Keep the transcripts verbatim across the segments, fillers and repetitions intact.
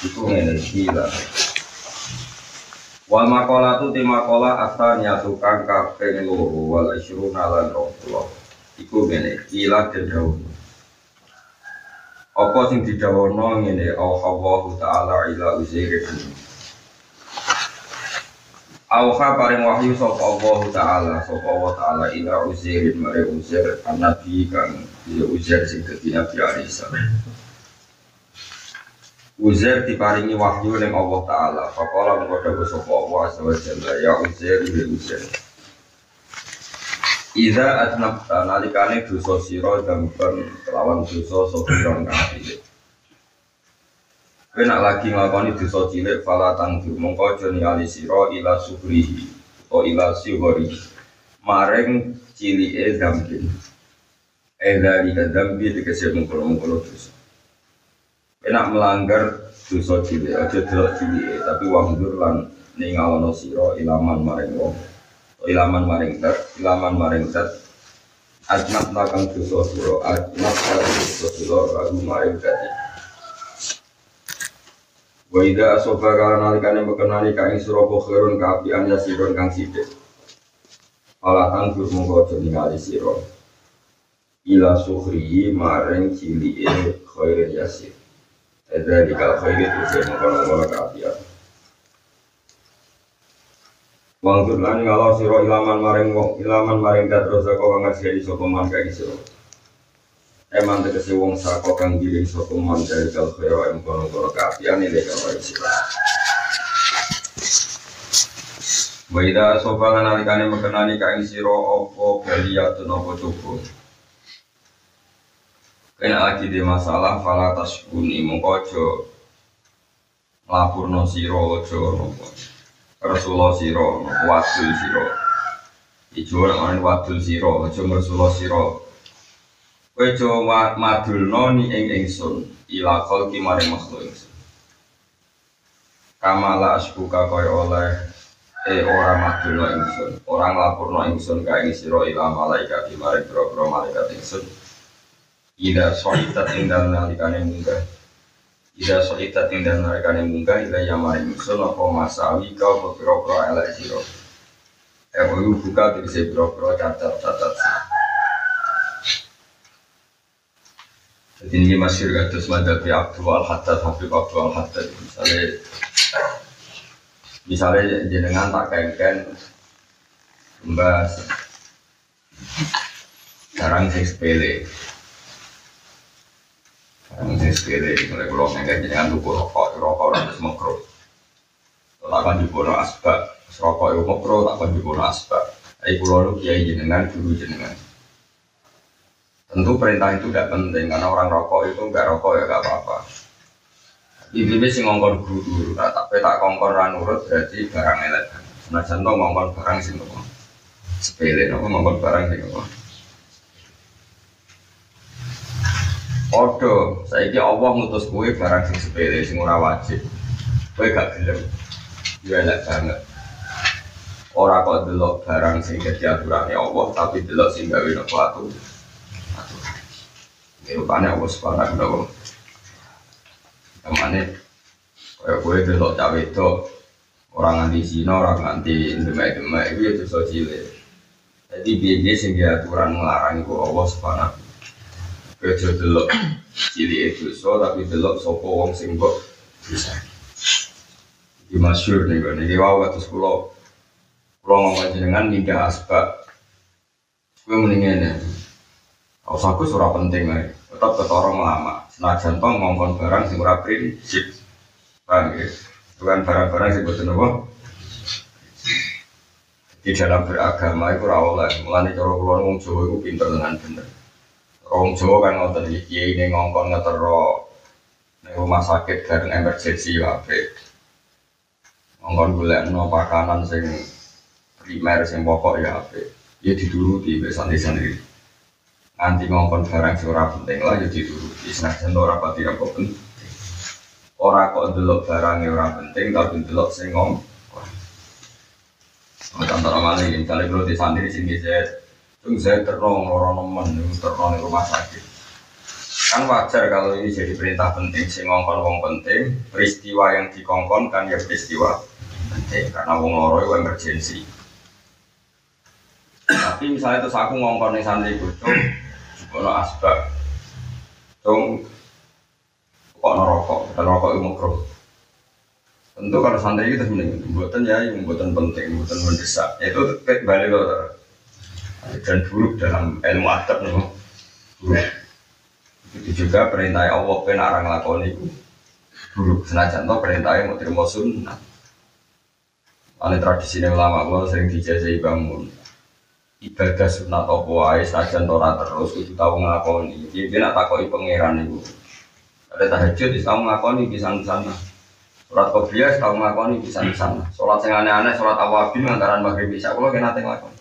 Itu energi lah. Wal makola tu timakola asalnya tukang kafe luru wal isrunalan rohullah. Iku energi lah terdaun. Apa sing didaun nong ini Allah Taala ila uzirin. Allah paring wahyu sop Allah Taala sop Allah Taala ila uzirin mare uzir anabi kang dia uzir sing ketina biarisa. Uzair diparingi wahyu ning Allah Ta'ala. Faqala mengkodabu sopa Allah Azawajalla. Ya Uzair, ya Uzair. Iza adnabta nalikane dosa siro damban kelawan dosa sobiran kafir. Kau nak lagi ngelakoni dosa cilik falatang diumong kojoni alisiro ila subrihi atau ila siwari maring cili'e dambin. Eh dari dambin dikasih mengkolo-mengkolo dosa. Enak melanggar dosa cilik, aja delok cilik, tapi wangdur lan ningawono sira ilaman maring wong, ilaman maring zat, ilaman maring zat, ajmat lakang dosa sira, ajmat lakang dosa sira kanggo maring zat. Wa idza asoba kana nalikane bekenani kaing sira khairun kaapian ya sirun kang sithik. Ala anggur monggo aja ningali sira. Ila sukhri maring cilike khairun yasir. Ada di kalkhoir itu saya mengkono-kono keapian. Wangsul lan ngalau siro ilaman maring wong ilaman maring datrosa kau ngasih sokoman kaki siro. Eman tegesi wong sako kang giling sokoman dari kalkhoir em kono-kono keapian ini kalkhoir siro. Baida sopangan alikane mengenani kaki siro opo belia tu nopo cukup. Kena lagi di masalah falatas kuni mengkojo lapurno siro ojo Rasulullah siro wadul siro ijo orang wadul siro ojo Rasulullah siro ojo madul noni ing ingsun ilakol kimari makhluk ingsun kamala asbuka koi oleh eh orang madul no ingsun orang lapurno ingsun ka ing siro ila malaika kimari bro-bro malaikat ingsun Ida soitat indah narikane munggah Ida soitat indah narikane munggah Ida yamari mingsul Noko masawi kau berpiro-piro elek siro Ewu buka bisa berpiro catat-catat. Jadi ini masih gatus madabi Abdul Al-Haddad Habib Abdul Al-Haddad. Misalnya Misalnya jenengan tak kain-kain membahas sekarang saya sepele Mungkin sepele, mulai pulau nengkek jenengan tuku rokok, rokok orang terus mengkro. Takkan dibono asbak, rokok itu mengkro, takkan dibono asbak. Tapi pulau itu kiai jenengan, guru jenengan. Tentu perintah itu tidak penting karena orang rokok itu enggak rokok ya enggak apa-apa. Ibu-ibu sih ngongkon guru, tapi tak ngongkon ranurut berarti barang elek. Nah contoh ngongkon barang sih ngomong sepele, ngongkon barang sih ngomong. Odo, saiki Allah ngutus kowe barang sing sepele sing ora wajib. Kowe gak gelem. Yo elek banget. Ora kok delok barang sing dadi aturane Allah tapi delok sing gawe nopo atu. Atu. Yo bane wis padha ngono. Amane koyo kowe delok ta wedok ora nganti zina, ora nganti demek-demek iki dosa cilik. Dadi biyen sing aturan nglarang iku Allah Subhanahu Kerja delok cili itu so tapi delok sopo wong sing mbok bisa. Iki masyhur ning kene iki wae atus kula kula ngomong jenengan minggah asbak. Kuwi muni ngene. Awakku ora penting ae. Tetep ketara lama. Senajan to ngomong barang sing ora prinsip. Paham nggih? Tuan barang-barang sing boten apa? Di dalam beragama iku ora oleh. Mulane cara kula wong Jawa iku pinter tenan bener. Orang Jawa kan ngotot iki, ini ngongkon ngetero rumah sakit bareng emergency wae. Nggon golekno pakanan sing primer sing pokok ya apik. Ya dituruti wis santri-santri. Nanti ngongkon barang sing ora penting lah ya dituruti senajan ora pati apa penting. Ora kok ndelok barang ora penting tapi ndelok sing ngom. Antara male intale bro di santri sing ngeset. Tung saya terong loro nemen terong di rumah sakit. Kan wajar kalau ini jadi perintah penting sing ngongkon wong penting, peristiwa yang dikongkon kan ya peristiwa penting karena wong loro iku emergensi. Tapi misalnya terus aku ngongkon ning santri bocok ono asbak. Tung kok rokok, kan rokok iku makruh. Tentu kalau santri itu mending mboten ya, mboten penting, mboten mendesak. Itu balik lho. Dan buruk dalam ilmu adab nih, buruk. Itu juga perintah Allah pen arang lakoni buruk. Senajan toh perintahnya mau terima sunnah. Oleh tradisi ulama Allah sering dijajahi bangun ibadah sunnah atau puasa. Senajan toh terus itu tahu ngelakoni. Jadi nak takoi pangeran itu. Ada tahajud itu tahu ngelakoni pisang sana. Sholat qobliyah tahu ngelakoni pisang sana. Sholat yang aneh-aneh, sholat awabin antara maghrib isya Allah kena tengok.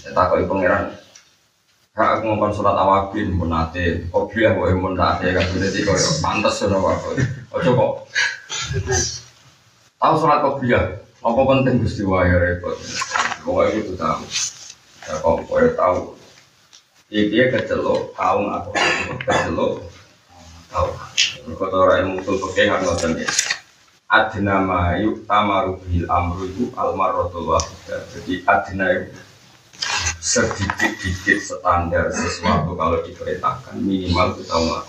Saya takut pengiran. Kak aku ngomong surat awabin pun nate. Kopi aku pun nate. Kamu nanti kau pantas sudah waktu. Oh coba. Tahu surat kopi ya? Apa penting gusti wahir repot? Kau itu tahu. Kau kau tahu. Iki kecelok. Tahu aku kecelok. Tahu. Kata orang mutul pakai harga tanya. Adnama yuk tamarubil amruju almarotul wahidah. Jadi adnama sedikit-dikit standar sesuatu kalau diperintahkan minimal kita mah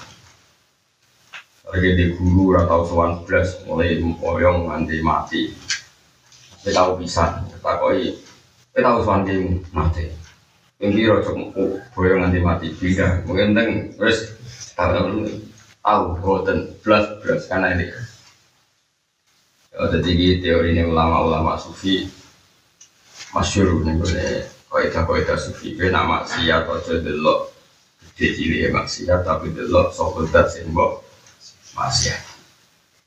terjadi guru atau sowan belas mulai mempoyong nanti mati kita tahu bisa kita koi kita tahu sowan game mati ini rojok mukul boyong nanti mati tidak mungkin teng terus tahu dulu tahu golden belas belas karena ini ada tinggi teori ini ulama-ulama sufi masyhur ini boleh kaidah-kaidah sufi ke nama maksiat aja delok gede cilik maksiat tapi delok sobedat sing mbok maksiat.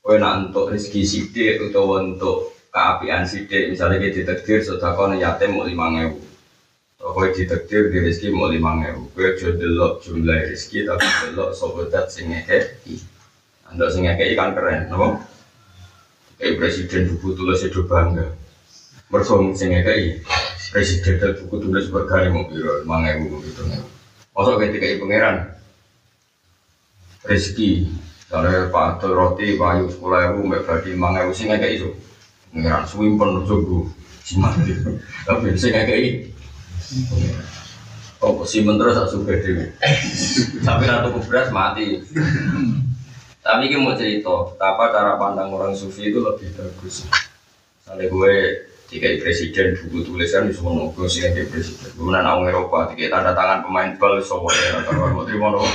Kowe nek entuk rezeki sithik utawa entuk kaapian sithik misale iki ditakdir sedekah yatim mung lima ribu. Kowe ditakdir di rezeki mung lima ribu. Kowe aja delok jumlah rezeki tapi delok sobedat sing ngekeki. Anda sing ngekeki kan keren, napa? Kayak presiden buku tulis edo bangga. Merso sing ngekeki. Presiden dari buku tulis berkali mau biru, mangai buku gitu. Masuk ke tiga pangeran, rezeki, kalau Pak Tul Roti, Pak Yus Kulewu, Mbak Badi, mangai buku sehingga kayak itu, pangeran swimpen berjogu, simak gitu. Tapi sehingga kayak itu, oh simen terus tak suka deh. Tapi ratu beras mati. Tapi kita mau cerita, apa cara pandang orang sufi itu lebih bagus. Misalnya gue tiga presiden buku tulisan semua nongkrong sih tiga presiden. Bukan orang Eropa tiga tanda tangan pemain bal soalnya kalau mau terima loh.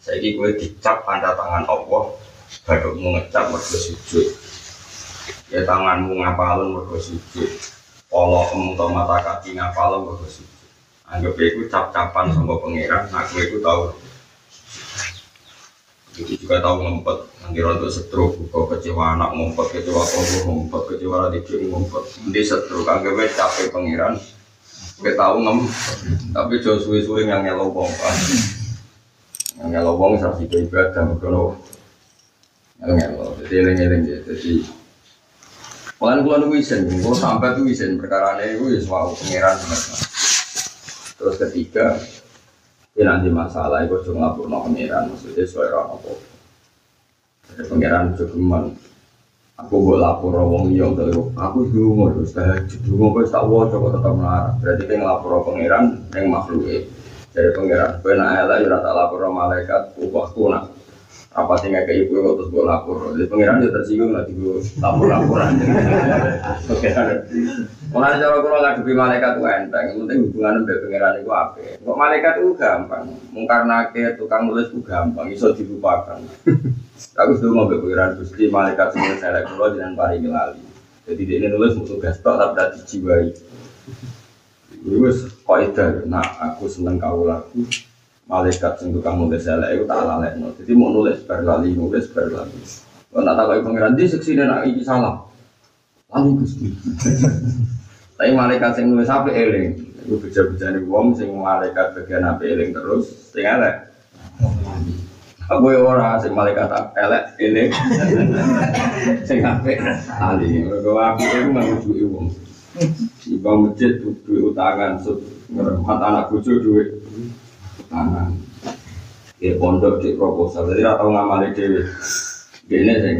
Saya ini gue dicap tanda tangan Allah, baru mengecap berkesujud. Ya tanganmu ngapalun berkesujud, polokmu atau mata kaki ngapalun berkesujud. Anggap aku cap-capan sama pangeran, aku itu tahu. Itu juga tahu ngempet, nanti rontok setruk, buka kecewa anak ngempet, kecewa koboh ngempet, kecewa radikun ngempet. Nanti setruk, anggapnya capek pengiran, gue tahu ngempet, tapi jauh suwi-suwi yang ngelobong kan. Yang ngelobong saksi keibadah, kalau ngelobong, jadi eling-eling ya, jadi makan kulan wisen, gue sampai wisen, perkara ini gue suau pengiran. Terus ketiga ini nanti masalah itu juga ngapurna pengeran, maksudnya sesuai apa-apa jadi pengeran juga aku mau lapor orang yang aku juga harus tahajud juga harus tak wajah kok tetap menarik berarti kita ngelapor pengeran yang makhluknya jadi pengeran, gue nanya lah, tak lapor malaikat aku nak apa tinggal ke ibu kok terus gue lapor jadi pengeran juga tersinggung lagi gue lapor-laporan mulai cara kalau ngadepi malaikat itu enteng, yang penting hubungannya dengan pengeran itu apa kok malaikat itu gampang, mungkar nakir, tukang nulis itu gampang, bisa dilupakan aku sudah mau berpengeran, jadi malaikat semua saya lakukan dengan pari ngelali jadi dia ini nulis musuh gastok tapi tidak dijiwai terus, kok itu, nah aku seneng kau laku malaikat sing tukang nulis elek iku tak lalekno. Dadi mau nulis bar lali, nulis bar lali. Kok nak takoki pangeran di seksine nek iki salah. Lalu Gusti. Tapi malaikat sing nulis apik eling. Iku beja-bejane wong sing malaikat bagian apik eling terus sing elek. Aku ora sing malaikat elek eling. Sing apik lali. Kok aku iku mangujuki wong. Iba masjid duwe utangan sut ngremat anak bojo duwe utangan. Ya pondok di proposal, dadi ora tau ngamali dhewe. Dene sing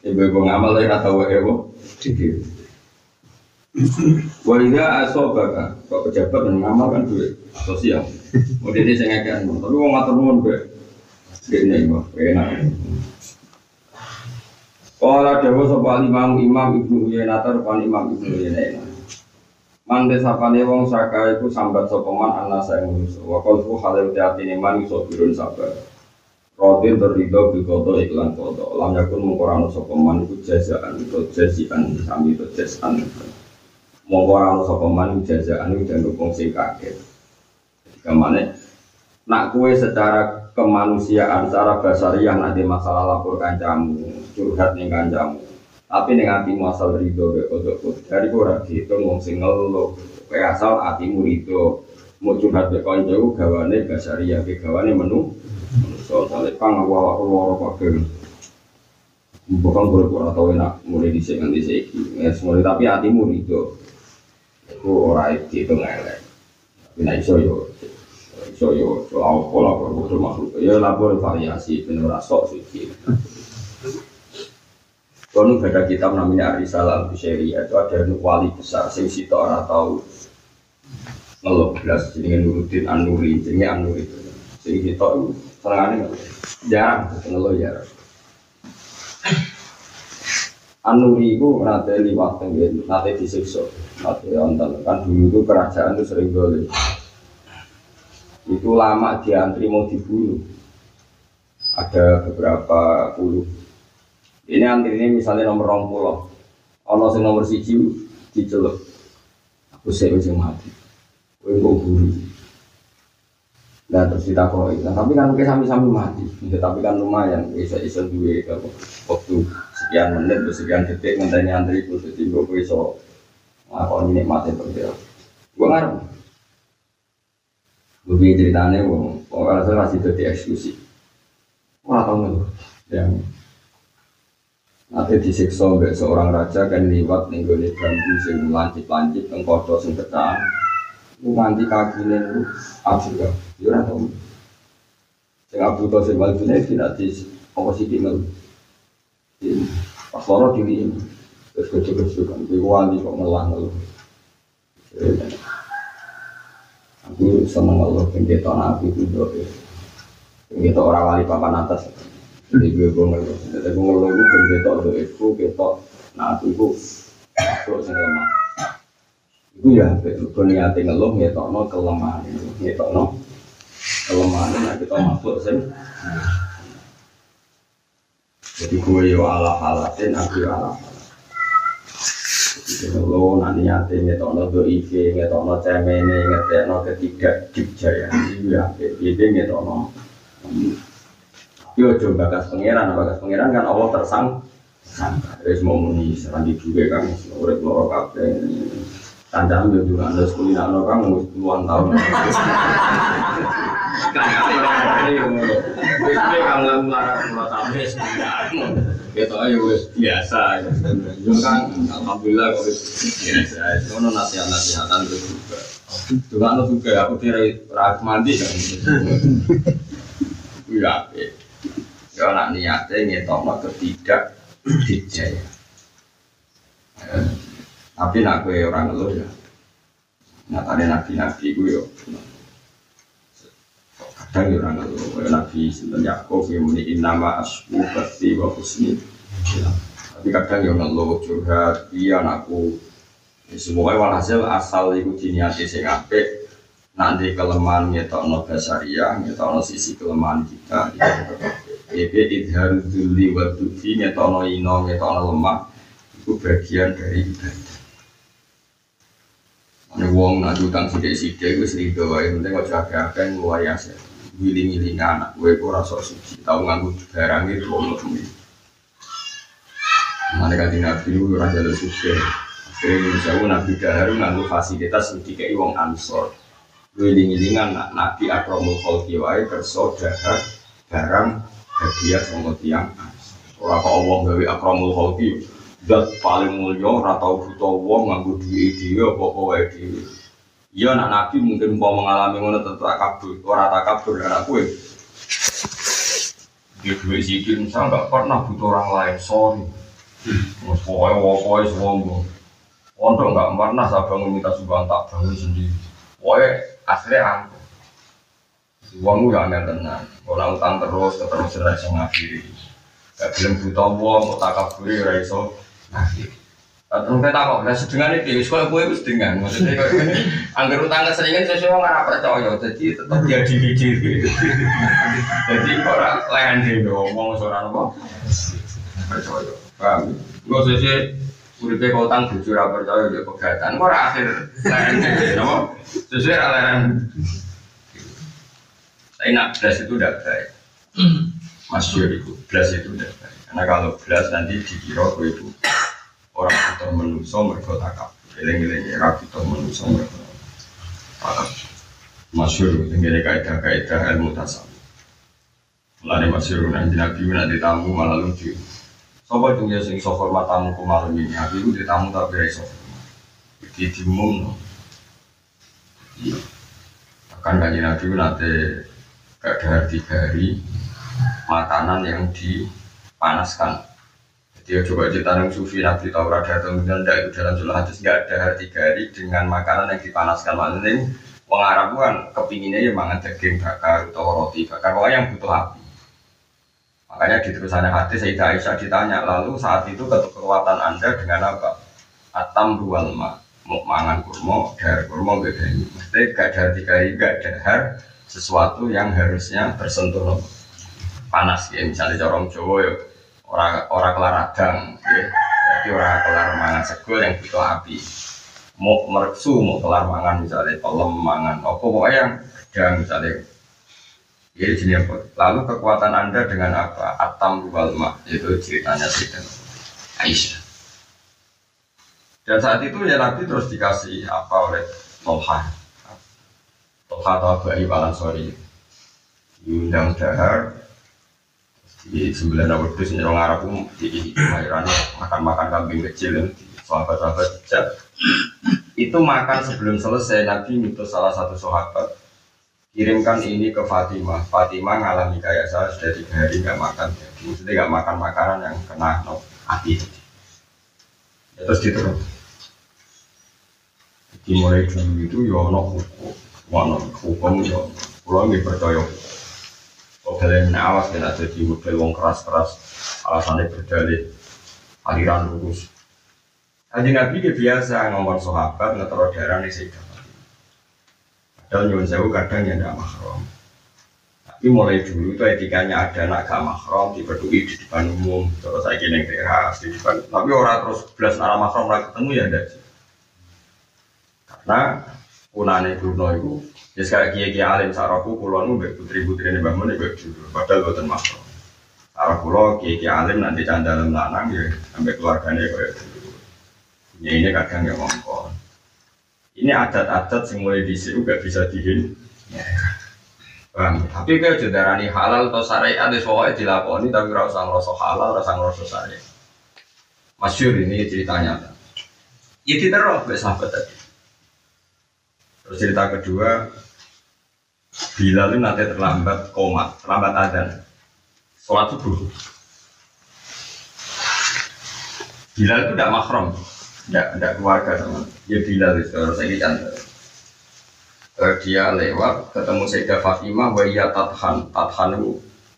ibu ngamal ora tau ewo dhewe. Waliga asobaka, kok pejabat ngamal kan duwe sosial. Modele sing akeh ngono, tapi wong matur nuwun kowe. Dene kok enak. Ora dewa sapa Imam Imam Ibnu Uyainah tarpan Imam Ibnu Uyainah. Mande sapane wong saka iku sambat sapa man ana saeng wis. Wa qalbu halil ta'tini man sabirun sabar. Rodi ridho bi qada iklan qada. Lam yakun mung ora ana sapa man iku jazaan to jazian sami to jazaan. Mung ora ana sapa man jazaan dan wong sing kaget. Kamane nak kuwe secara kemanusiaan secara basariah nanti masalah lapor kancamu curhat ning kancamu tapi ning atimu asal rido kok kok dari ora diitung wong sing ngelo kowe asal atimu rido mau curhat karo kancamu gawane basariah ke gawane menu so sale pangawa loro kabeh bukan ora tau enak mulai dhisik nganti saiki wis mulai tapi atimu rido iku ora diitung elek nek iso yo so yo kalau pola perbuatan makhluk ya lapor variasi penerasok sih. Kalau ada kitab namanya Arisalah Biseri itu ada wali besar sing sito ora tau ngeluh blas jenenge Nuruddin An-Nuri jenenge An-Nuri sing sito serangane jarang ngeluh jarang. An-Nuri iku rada liwat nggih nate disiksa nate wonten kan dulu itu kerajaan itu sering golek itu lama diantri mau dibunuh ada beberapa puluh ini antri ini misalnya nomor rong pulau ono sing nomor siji diceluk aku sik wis mati kowe kok guru nah terus ditakoni nah, tapi kan kowe sami-sami mati ya, tapi kan lumayan iso-iso duwe waktu sekian menit sekian detik ngenteni antri kudu dienggo kowe iso ngakoni nikmate perkara gua ngarep. Lebih ceritanya, orang saya masih jadi eksklusi. Orang tahu nggak? Yang nanti disiksa oleh seorang raja kan liwat nenggoleh bambu sing lancip-lancip tengkodo sing pecah. Nanti kaki nenggol abdul. Dia orang tahu. Sing abdul atau sing baljunya tidak dis opposite melu. Pas lorot ini terus kecil-kecilan. Diwali kok melah melu. Aku seneng Allah pengetok nabi itu doa pengetok orang wali papan atas jadi gue ngeluh jadi gue ngeluh itu pengetok doa itu ketok nabi itu masuk yang lemah itu ya gue niati ngeluh ngetok no kelemahan ngetok no kelemahan nah kita masuk sih jadi gue ya ala halatin aku ya ala kalau nanti nyate ngetono do iki ngetono cemene ngetono ketiga dijaya ya iki ngetono yo coba bakas pangeran bakas pangeran kan Allah tersang sangka wis momuni serandi duwe kan urip loro kabeh tandang yo juga ndas kulinakno kan wis puluhan tahun kan ape ngono wis pegangan mlarat-mlarat sampe ketok ayo wis biasa yo kan alhamdulillah wis biasa ono nasihat-nasihatan terus juga juga ono juga aku tirai ora mandi kan ya ape yo ana niate ngetokno ketidak dijaya tapi nak kowe ora ngeluh ya nyatane nabi-nabi ku yo kadang yo ora ngeluh nabi sinten Yakub yo muni nama asbu basti wa husni tapi kadang yo ngeluh curhat iki anakku semoga walhasil asal iku diniati sing apik nak ndek kelemahan ngetokno basariah ngetokno sisi kelemahan kita iki idhar dzulli wa tufi ngetokno ino ngetokno lemah iku bagian dari ibadah. Nek wong nak utang sithik-sithik wis rido wae, nek aja akeh-akeh luwih asik. wiling-wilingan anak gue kok rasa suci tau nganggu barang itu ngomong duit mana kan di nabi itu raja lu suci akhirnya misalnya nabi daharu nganggu fasilitas suci kayak wong ansor wiling-wilingan anak nabi akramul khalqiwai bersaudara barang hadiah sama tiang orang kok Allah gawe akramul khalqi dat paling mulia ratau buta wong nganggu duit dia apa-apa dia. Iya anak nabi mungkin mau mengalami ngono tentu kabur, ora tak kabur anak kowe. Dia duwe zikir misal gak pernah butuh orang lain, sorry. Wes pokoke pokoke sombong. Wonten gak pernah sabangun minta sumbangan tak bangun sendiri. Pokoke asli angko. Wong yo ana tenan, ora utang terus keterusan ra iso ngakhiri. Gak gelem buta wong tak kabur ora iso ngakhiri. Terus kita kok, nah sedengan itu, sekolah gue itu sedengan maksudnya anggar utang keseringan, sesuai orang gak percaya jadi tetap dia diri-diri jadi orang lain dia ngomong seorang apa? Percaya paham? Gue sesuai uripnya kalau utang jujur gak percaya, dia pegatan gue orang akhir lain dia apa? Sesuai orang lain tapi nak belas itu udah baik Mas Yoriku, belas itu udah baik karena kalau belas nanti dikira gue itu orang kita menungso mereka takap eling-eling era kita menungso mereka takap masyur dengan kaidah-kaidah ilmu tasawuf mulai masyur nanti nabi nanti tamu malah lucu sobat itu yang so hormat tamu ke malam ini nabi itu ditamu tapi reso jadi dimum akan ganti nabi nanti gak ada tiga hari makanan yang dipanaskan. Dia coba ditanam sufi nabi tahu ada teman-teman tidak itu dalam sunnah hadis nggak ada hari tiga hari dengan makanan yang dipanaskan maksudnya pengarap kan kepinginnya ya makan daging bakar atau roti bakar pokoknya yang butuh api makanya di terusannya hadis Sayyidah Aisyah ditanya lalu saat itu kekuatan anda dengan apa atam ruwalma mau mangan kurma dahar kurma beda ini maksudnya nggak ada hari tiga hari nggak dahar sesuatu yang harusnya bersentuh panas ya misalnya corong Jawa ya orang orang keladang, ya. Jadi orang kelar mangan segel yang butuh api. Mau merksu, mau kelar mangan misalnya, kalau mangan, apa pokoknya yang gedang misalnya. Jadi sini apa? Lalu kekuatan anda dengan apa? Atam walma, itu ceritanya Sayyidah Aisyah. Dan saat itu ya Nabi terus dikasih apa oleh Tolha, Tolha atau Abai Balansori, diundang dahar. Di sembilan awal terus orang Arab pun di Mayrani makan-makan kambing kecil yang sahabat-sahabat jat itu makan sebelum selesai Nabi mitos salah satu sahabat kirimkan ini ke Fatimah. Fatimah ngalami kayak saya sudah tiga hari nggak makan, jadi maksudnya nggak makan makanan yang kena no api. Ya, terus diterus. Jadi mulai dulu itu ya no hukum, wano hukum ya, pulang dipercaya. Model yang awas dan ada di model wong keras-keras alasannya berdalih aliran lurus aja Nabi dia biasa ngomong sahabat ngetero darah ini sehingga padahal nyuruh saya kadang yang tidak mahram tapi mulai dulu itu etikanya ada anak gak mahram dipeduli di depan umum terus saya kira yang teras di depan tapi orang terus belas anak mahram lagi ketemu ya enggak sih karena punane Bruno itu ya sekarang kia-kia alim saraku kulonu mbak putri-putri ini bangun ini mbak judul padahal buatan makhluk saraku lo kia-kia alim nanti candalem lanang ya sampai keluarganya kayak dulu ya ini kadang ya ngomong ini adat-adat yang mulai disini juga bisa dihin ya bang, tapi kalau jendarani halal atau syariat soalnya dilakoni tapi rasa ngerasa halal, rasa ngerasa syariat masyur ini ceritanya itu terus mbak sahabat tadi. Terus cerita kedua, Bilal itu nanti terlambat koma, terlambat adzan, sholat subuh. Bilal itu tidak mahram, tidak tidak keluarga sama. Dia Bilal itu orang sekian. Dia lewat ketemu Sayyidah Fatimah, waya tathan, tathan itu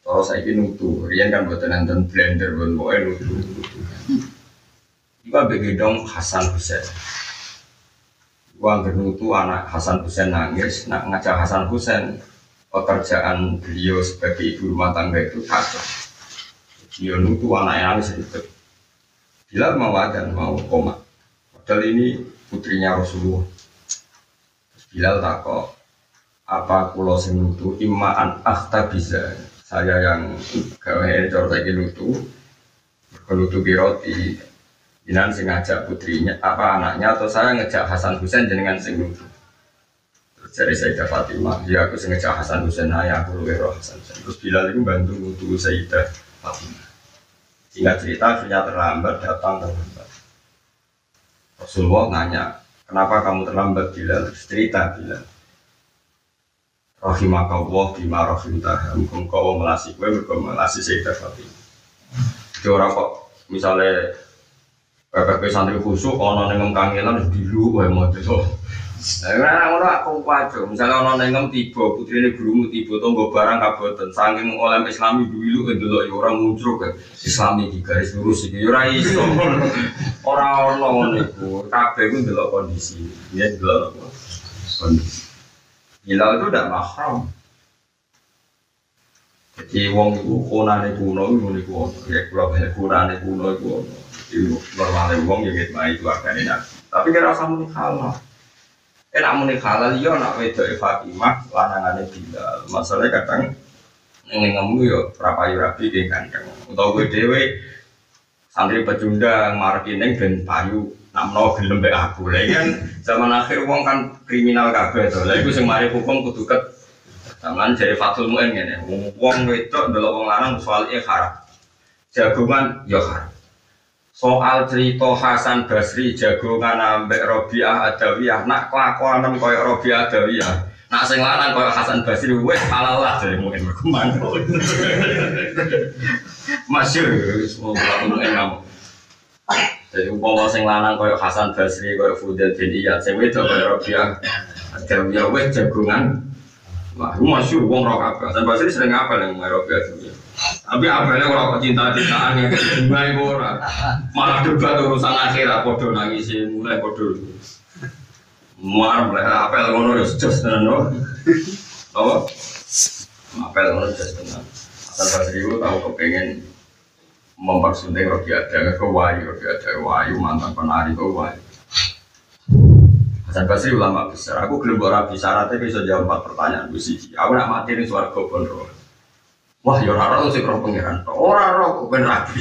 orang sekian nutu. Rian kan buat nonton blender, buat buat nutu. Iba begedong Hasan Husain. Uang Genu itu anak Hasan Husain nangis, nak ngajak Hasan Husain pekerjaan beliau sebagai ibu rumah tangga itu kacau. Beliau itu anak yang nangis itu. Bilal mau adzan, mau koma. Padahal ini putrinya Rasulullah. Bilal tak kok apa kulo sing nutu imaan akhta bisa saya yang gawe cara saiki nutu kalau nutu biroti jinan sing ngajak putrinya apa anaknya atau saya ngejak Hasan Husain jenengan sing nutu terus dari Sayyidah Fatimah ya aku sing ngejak Hasan Husain ya aku luwe roh Hasan Husain terus Bilal iku bantu nutu Sayyidah Fatimah singkat cerita akhirnya terlambat datang terlambat Rasulullah nanya kenapa kamu terlambat Bilal cerita Bilal Rahimahullah bima rahimtah mungkin kau melasi kau berkomelasi Sayyidah Fatimah itu orang kok misalnya P P P santri khusus orang nengem kangelan harus dilu kau mau itu karena orang aku wajar misalnya orang nengem tiba putri ini gurumu tiba tunggu barang kabupaten saking oleh Islami dulu itu loh orang muncul ke Islami di garis lurus itu orang Islam orang-orang itu tapi itu loh kondisi dia loh kondisi Bilal itu tidak mahram. Jadi wong itu kuna niku no, niku ya kalau banyak kuna niku no, niku no. Normalnya wong yang ketmai itu akan enak. Tapi kira kamu nikah, enak kamu nikah lah, yo nak wedok Fatimah, lanangannya Bilal. Masalahnya kadang nengengmu yo rapayu rapi dengan kang. Untuk gue dewe santri pecundang marketing dan payu. Namno gelem mbek aku. Lah kan zaman akhir wong kan kriminal kabeh to. Lah iku sing mari hukum kudu ket. Zaman jare Fatul Muin ngene. Wong wedok ndelok wong lanang soal ikharah. Jagongan ya haram. Soal cerita Hasan Basri jagongan ambek Rabi'ah Adawiyah nak kelakuane koyo Rabi'ah Adawiyah. Nak sing lanang koyo Hasan Basri wis halal lah jare Muin kemang. Masyhur wis wong Fatul Muin ngam. Jadi umpama sing lanang koyo Hasan Basri koyo Fudail bin Iyad sing wedok koyo Rabi'ah Adawiyah wis jagongan wah masyhur wong ora kabeh Hasan Basri sering apal nang Rabi'ah Adawiyah tapi apale ora cinta-cintaan yang dibae ora malah debat urusan akhirat padha nangis mulai padha mar ora apal ngono wis jos tenan apa apal ngono jos tenan Hasan Basri tau kepengin mempersunting Rabi'ah Adawiyah ke wayu, Rabi'ah Adawiyah wayu, mantan penari ke wayu Hasan Basri ulama besar, aku gelembok rabi syaratnya bisa jawab empat pertanyaan busiji aku nak mati ini suara gobon roh wah ya rara itu sih roh pengiran orang roh gobon rabi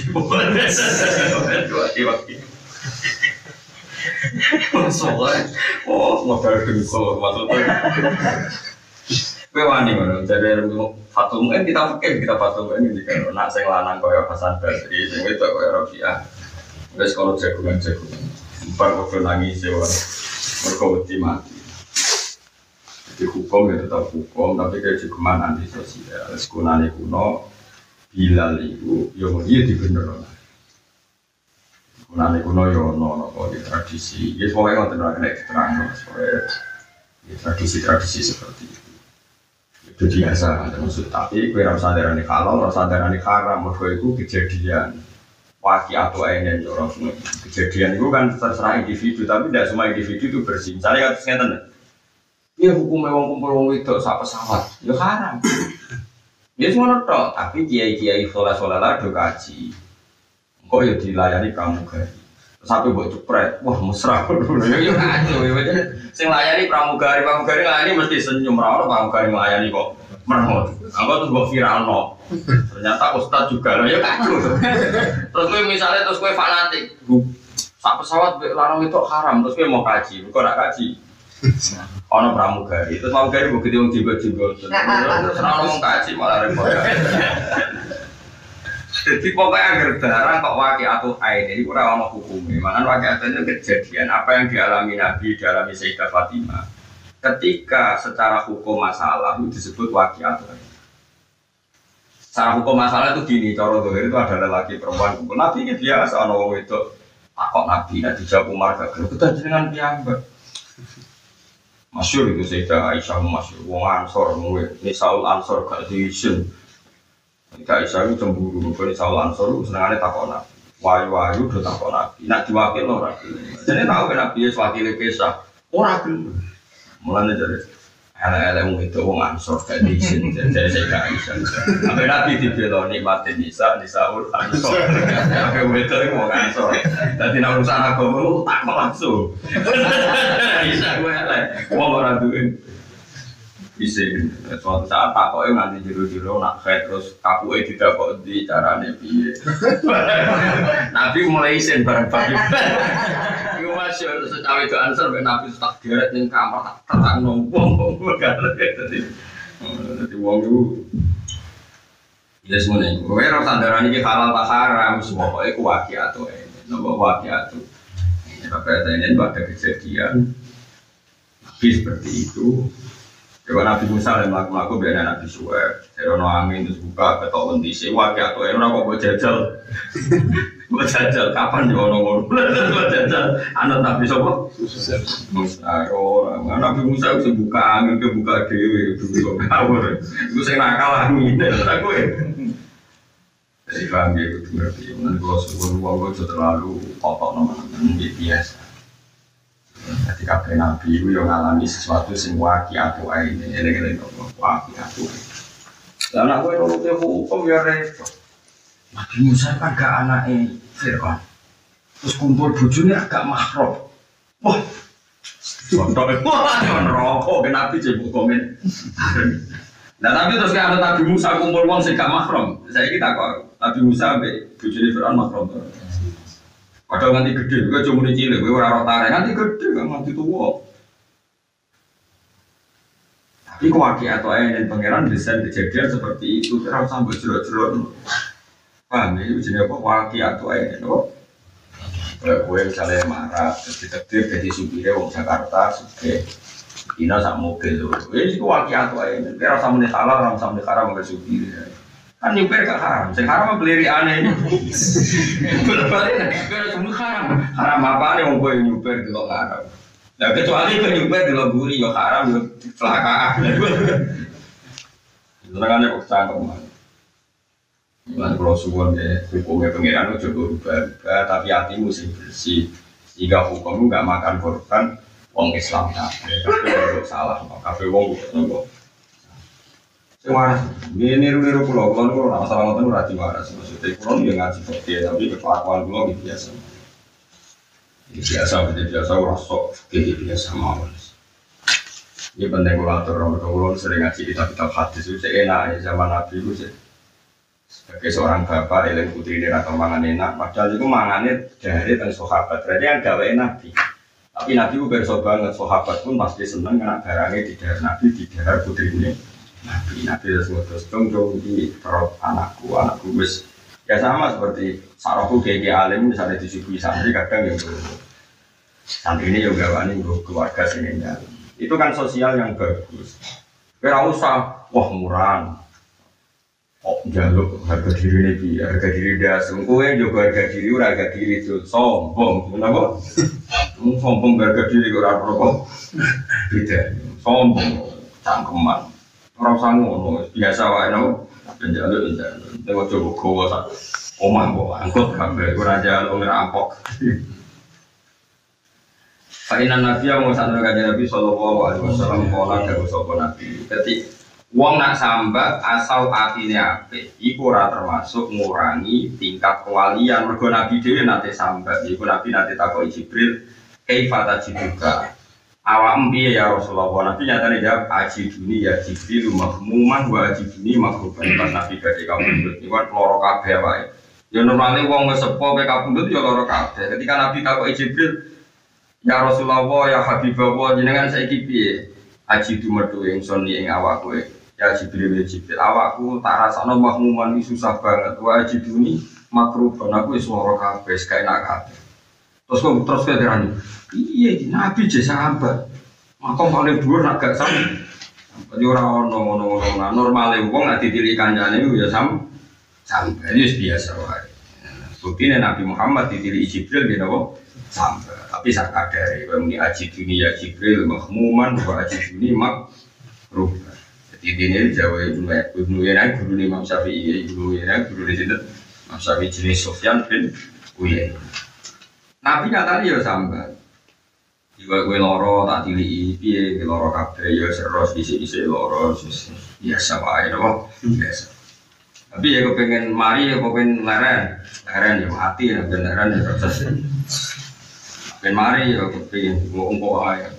soalnya, oh modal dengkol maksudnya gue wani mana, jadi Fatul Muin kita pikir kita Fatul Muin ini kan, nak saya lanang koyok Hasan Basri, saya itu koyok Rabi'ah, terus kalau jagungan jagungan, empat waktu nangis jawab, berkawati mati, jadi hukum ya tetap hukum, tapi kayak jagungan anti sosial, sekunani kuno, Bilal itu, ya mau dia dibeneran, sekunani kuno ya nono kalau di tradisi, ya semuanya nggak terang naik terang, semuanya tradisi-tradisi seperti itu. Itu biasa, termasuk tapi kira sadar nih kalau sadar nih karena mereka itu kejadian waki atau enen orang semua kejadian itu kan terserah individu tapi tidak semua individu itu bersih. Misalnya kasusnya tanda, dia hukum memang kumpul orang itu sapa pesawat, ya haram. Dia semua nonton, tapi kiai-kiai sholat-sholat lah do kaji. Kok ya dilayani kamu gari. Satu buat cepret, wah mesra. Yo kacau, macam sing layani pramugari, pramugari layani mesti senyum rawol, pramugari layani kok merhot. Angkat terus buat viral no. Ternyata ustad juga, yo kacau. Terus gue misalnya terus gue fanatik, sak pesawat larang itu haram, terus gue mau kaji, kok nak kaji? Ono pramugari, terus pramugari begitu yang tiba-tiba terus orang mau kaji malah repot. Jadi pokoknya agar darah kok wakil atau air ini kurang lama hukumnya makanya wakil itu kejadian apa yang dialami Nabi, dialami Sayyidah Fatimah ketika secara hukum masalah itu disebut wakil atau air secara hukum masalah itu gini, cara dohir itu ada lelaki perempuan kumpul Nabi ini biasa, ada orang itu takut Nabi, Nabi Jawa Umar gagal, kita dengan piyambak masyur itu Sayyidah Aisyah masyur, orang Ansor, ini Saul Ansor, gak diisin Kak Isa itu cemburu, bukan Isa Lansor itu senangannya takon Nabi wayu-wayu udah takon Nabi, nak diwakil loh Nabi jadi tahu kan Nabi Yesus wakilnya Kisah oh Nabi mulanya jadi L L M itu orang Ansor gak diisin jadi saya Kak Isa sampai Nabi dibilang nikmatin Nisa, Nisa ul Ansor sampai itu orang Ansor nanti nak urusan agama lu takon langsung Isa gue elek, gue mau randuin Bisa suatu saat takoknya nganti jero-jero nak kaya terus takoknya didakok di caranya piye. Nabi mulai isin bareng-bareng. Iku masyur secawe itu answer Nabi tak diret yang kamar tak terang nombong. Jadi wong itu ya semuanya, pokoknya orang sandaran ini halal tak haram, semua pokoknya kuwaki atau ini, nombok kuwaki atau ini, maka ini ada kejadian Nabi seperti itu. Kalau Nabi Musa yang melakukan biasanya Nabi Suhaib kalau ada angin terus buka, ketok kondisi waki atau ini, orang kok jajal kok jajal, kapan dia ngomong kok jajal, anak Nabi Sobat Musa, orang Nabi Musa bisa buka angin, kebuka dewe itu saya nakal angin, aku ya jadi kan dia itu ngerti, nanti kalau sebuah ruang gue bisa terlalu kotok teman-teman, biasa ketika Nabi itu yang ngalami sesuatu yang waki atau air ini, ini waki atau air dan aku yang menurutnya hukum ya repot Nabi Musa kan gak anaknya Fir'aun terus kumpul bujunya agak mahrum wah, contohnya, wah, jangan rokok, Nabi jemput komen nah tapi terus kayak ada Nabi Musa kumpul orang yang gak mahrum saya kita kok Nabi Musa sampai bujunya Fir'aun mahrum padahal nanti gede, gue cuma di cilik, gue orang tarik nanti gede, nanti tua tapi kewaki atau ayah dan pangeran desain kejadian seperti itu terus sambil jeruk-jeruk paham ya, jenis apa? Waki atau ayah gue misalnya marah, terus ditektir dari supirnya orang Jakarta, supirnya ini sama mobil itu kewaki atau ayah, gue rasa menik salah, orang sama menik haram oleh supirnya kan nyupir gak haram, yang haram beli aneh berbalik nyupir cuma haram haram apa nih yang gue nyupir di lo haram nah kecuali gue nyupir di lo guri, ya haram, ya kelakaan itu kan aku cangkep kalau suwon ya, hukumnya pengiran itu juga berubah-ubah tapi hatimu sih bersih sehingga hukummu gak makan korban wong Islam tapi itu salah, tapi wong itu waras, ini niru-niru pulau, pulau itu kalau masalah itu raci waras maksudnya pulau itu ngaji fakir, tapi kelakuan pulau itu biasa biasa, biasa, rasok, biasa mawas ini penting kalau atur, orang-orang sering ngaji kitab-kitab hadis itu enak ya, zaman Nabi itu sebagai seorang bapak, eling putri dia atau mangan enak padahal itu mangannya dari sahabat, berarti yang gawe Nabi tapi Nabi itu berso banget, sahabat pun pasti seneng karena barangnya di daerah Nabi, di daerah putrinya Nabi, Nabi terus dong di perut anakku, anakku wis ya sama seperti saroku G G Alim misalnya di subuhi santri kadang yang santri ini juga wani keluarga sini itu kan sosial yang bagus kira usah, wah murah kok jaluk harga diri ini harga diri dasung kue juga harga diri, harga diri itu sombong kenapa? Sombong harga diri, orang rokok tidak, sombong cangkeman orang sanggup, biasa wae no, penjaluk penjaluk. Tapi waktu buku sak, omah bawa angkut kabel, kurang jaluk ngerampok. Fainan Nabi yang mau santun kajian Nabi Shallallahu Alaihi Wasallam kola dari sopo Nabi. Ketik, uang nak sambat asal hatinya ape, iku ora termasuk ngurangi tingkat kewalian. Mergo Nabi dhewe nate sambat, iku Nabi nate takoki Jibril, kaifata jibuka. Awam piye ya Rasulullah Nabi nyatane jawab aji duni ya jibril mahmuman wa aji duni mahruban pas Nabi badhe kapundhut niku loro kabeh wae ya normale wong wis sepo pe kapundhut ya loro kabeh ketika Nabi takoki Jibril ya Rasulullah ya Habibullah jenengan saiki piye aji dumetu ingsun ing awakku ya Jibril ya Jibril awakku tak rasane mahmuman iki susah banget wa aji duni mahruban aku wis loro kabeh gak enak kabeh terus kok terus kederani iya Nabi je sahabat makom paling dhuwur nak gak sampe dadi ora ono ngono-ngono normale wong nek ditilik kancane ya sam sampe wis biasa wae bukine Nabi Muhammad ditilik Jibril dene apa sampe tapi sak kadare muni aji dunia Jibril mahmuman wa aji dunia makruh dadi dene Jawa Ibnu Yana guru Imam Syafi'i Ibnu Yana guru Imam Syafi'i jenis Sufyan bin Uyainah Nabi nyatane ya sampe juga gue loro tak tili piye gue loro kabeh ya seros isi-isi loro biasa wae lho biasa tapi ya gue pengen mari ya gue pengen leren leren ya mati ya ben leren ya terus ben mari ya gue pengen ngomong wae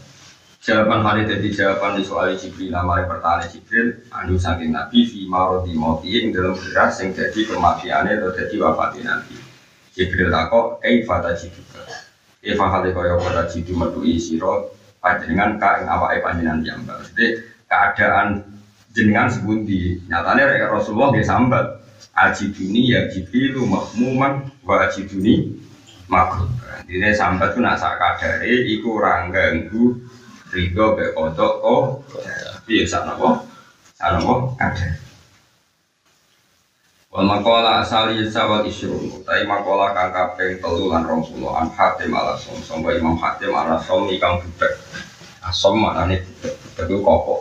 Jawaban hal itu jawaban di soal Jibril, namanya pertanyaan Jibril anu saking Nabi fi marodi mauti dalam beras yang jadi kematiannya atau jadi wafatnya Nabi. Jibril takok, eh fata Jibril, eh fahali koyok fata Jibril madui siro panjenengan ka ing awake panjenengan jambal. Jadi keadaan jenengan sebundi nyatanya reka Rasulullah dia sambat ajibuni ya Jibrilu makmuman wa ajibuni makruh. Jadi sambat tu nak sakadare iku orang ganggu Rigo be kodok ko, tapi sak nopo, sak nopo ada. Wal makola asal yisawal isyrum, tapi makola kangkapeng telulan rompulo anhatim alasom, somba imam hatim alasom ikang budak, asom mana nih budak, budak itu kopok,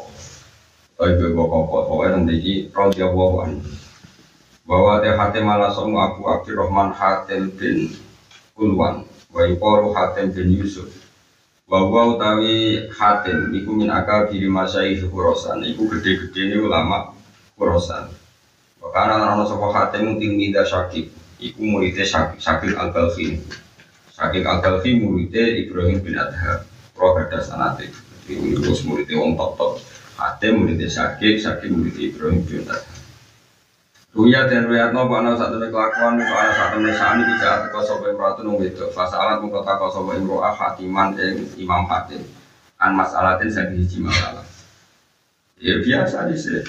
ibu ibu kopok, pokoknya nanti di rodia wawan. Bahwa teh hatim alasom Abu Abdurrahman Hatim bin Ulwan, waiporu Hatim bin Yusuf. Bahwa utawi Hatim iku min akal diri masyayikh Khurasan iku gede-gede ini ulama Khurasan karena anak-anak sopoh Hatim tingmida Syakib iku muridnya Syakib Al-Balfi Syakib Al-Balfi muridnya Ibrahim bin Adha Progada Sanatik itu muridnya orang top-top Hatim muridnya Syakib, Syakib muridnya Ibrahim bin Adha Ruya dan Ruyatno karena saat ini kelakuan karena saat ini sani bicara teko sopa imratu nung wedok fasalat mengkota teko sopa imro'ah khatiman yang imam khatim an masalatin saya dihiji masalah ya biasa disini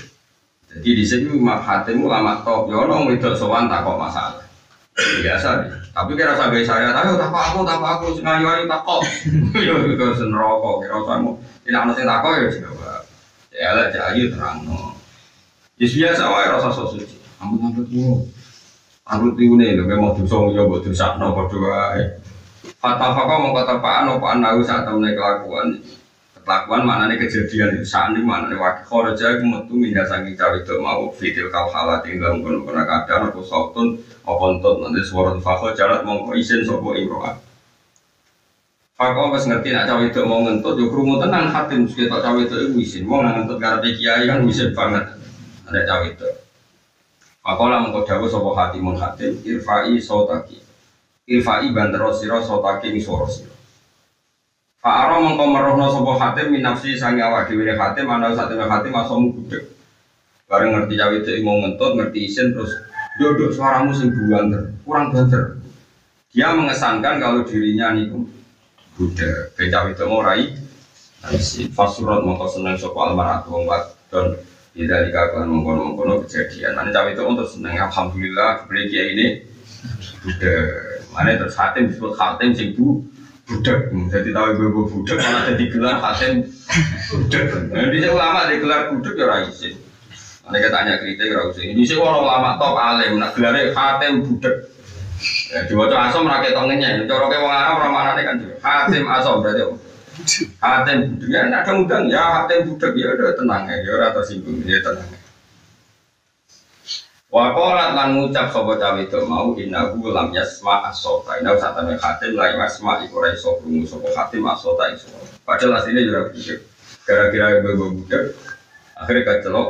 jadi disini imam khatimu lama tok ya nung wedok sopan takok masalah biasa disini tapi kira sampai saya tahu tak aku tak aku ngayu-ayu takok ya itu senerokok kira kamu ini anaknya takok ya jawab ya lah jayu terang ya biasa wae rasa sosuci angkut-angkut itu angkut itu ini memang dosong ya buat dosaknya berdoa fatafaka mau ketapaan apa anahu saat temennya kelakuan kelakuan maknanya kejadian itu saat ini maknanya wakil khorja itu metu minyak sangking cawidok mau fitil kau halat yang dalam guna-guna kadar aku sautun apa untuk nanti suara fakho jalan mau izin sopoh imro'ah fakho pas ngerti nak cawidok mau ngentut ya kerumuh tenang hati meski tak cawidok itu izin mau ngentut karena kiai kan izin banget ada cawidok Pakola mengkodawu sopo hatimun hatim irfa'i sotaki irfa'i bandero siro sotaki misoro siro Fa'aro mengkomerohno sopo hatim minafsi sangi awak diwiri hatim anau satimnya hatim asomu gudeg bareng ngerti cawit mau ngentut ngerti isin terus duduk suaramu sing buanter kurang banter dia mengesankan kalau dirinya niku gudeg becawit mau rai fasurat mengko seneng sopo almaratu ngombat dan tidak dikatakan mengkono-mengkono kejadian. Mana cawe itu untuk senang. Alhamdulillah beli kia ini. Budak. Mana terus Hatim disebut Hatim sing bu budak. Jadi tahu ibu-ibu budak. Mana ada digelar Hatim budak. Nanti saya ulama digelar budak ya raisin. Mana katanya kritik raisin. Ini saya orang ulama top alim nak gelar Hatim budak. Cuma tu asam rakyat tangannya. Cuma rakyat orang Arab orang mana kan? Hatim asam berarti. Hatim budak, ya ada undang, ya Hatim budak, ya udah tenang ya, ora tersinggung, ya tenang Wakolat lan ngucap sobat cawe itu mau inahu lam yasma asota inahu satamnya Hatim lam yasma ikurai sobrungu sobat Hatim asota iso padahal aslinya juga budak gara-gara ibu-ibu budak akhirnya kecelok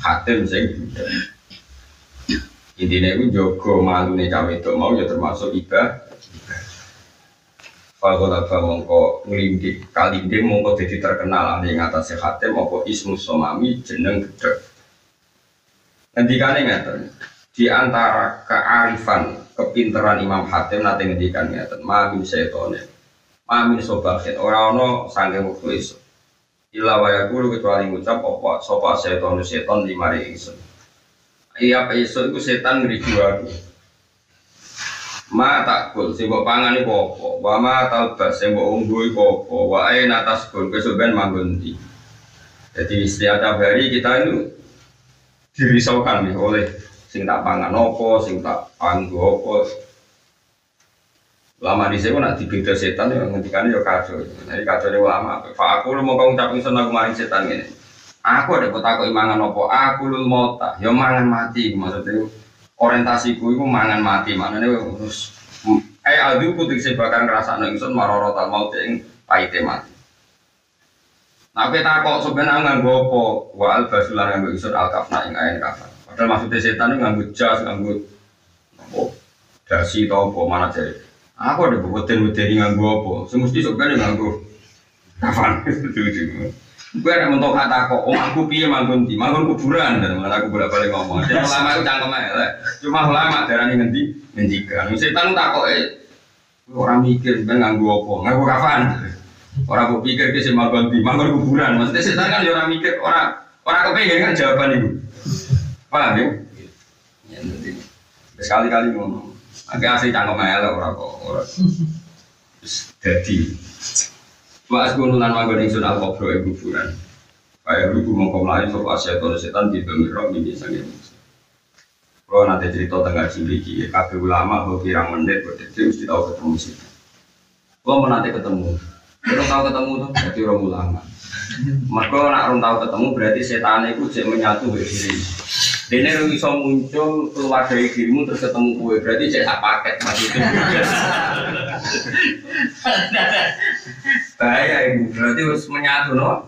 Hatim sing budak intinya itu jogo malune cawe itu mau ya termasuk iba Fakulaba mongko ngelindik, kalindik mongko jadi terkenal yang atasnya Hatim mongko ismus somami jeneng gedek ngendikannya ngeten di antara kearifan, kepinteran Imam Hatim nanti ngendikan ngeten mamin syaitone, mamin sobakhin orang-orang sanggih waktu iso illa wayakulu kecuali ngucap apa sopa syaitonu syaiton lima ri'ingsun iya iso itu setan ngeridu aku Ma takul, sembok pangan itu apa? Wa ma talbas, sembok unggul itu apa? Wa aina tasbun, kesubahan manggunti. Jadi setiap hari kita itu dirisaukan oleh sing tak pangan apa, sing tak anggo apa. Lama di sini nak dibeda setan, ngendikannya ya kacau. Jadi kacau itu lama. Fa aku lu mau ngucapin senang kemarin setan ini. Aku ada petakut mangan apa? Aku lu mau tak? Ya mangan mati maksudnya. Orientasiku itu mangan mati, maknanya terus eh aduh putih sebakan ngerasa nengsun marorot al-maut yang pahitnya mati tapi takut sebenarnya nganggu apa wa al-basulah nganggu isun al-kafna yang ayin kafna padahal maksudnya setan itu nganggu jas, nganggu oh, dasi atau apa, mana jadi aku ada bukutin-bukutin nganggu apa semesti sebenarnya nganggu Kapan setuju? Gue ada mentok kata kok, om aku piye manggon di, manggon kuburan dan malah aku bolak-balik ngomong. Jadi ulama itu cangkem elek. Cuma ulama darani ngendi ngendikan. Setan takoke orang mikir ben nganggo apa? Nganggo kafan. Orang kok pikir ki sing manggon di, manggon kuburan. Maksudnya setan kan yo ora mikir, ora ora kepengin kan jawaban iku. Paham ya? Ya ngerti. Sekali-kali ngono. Agak asli cangkem elek ora kok ora. Dadi Mas gunulan manggon ingsun al-qabro ing kuburan. Kaya ruku mongko mlayu sapa setan setan dibemiro mini sanget. Kulo nate crito tanggal cilik iki kabeh ulama kok pirang menit bodhe mesti tau ketemu setan. Kulo menate ketemu. Kulo tau ketemu to dadi ora ulama. Mergo nek ora tau ketemu berarti setan iku jek menyatu mbek dirimu. Dene ora iso muncul keluar dari dirimu terus ketemu kowe berarti jek sak paket maksudku. Bahaya ibu, berarti harus menyatu no.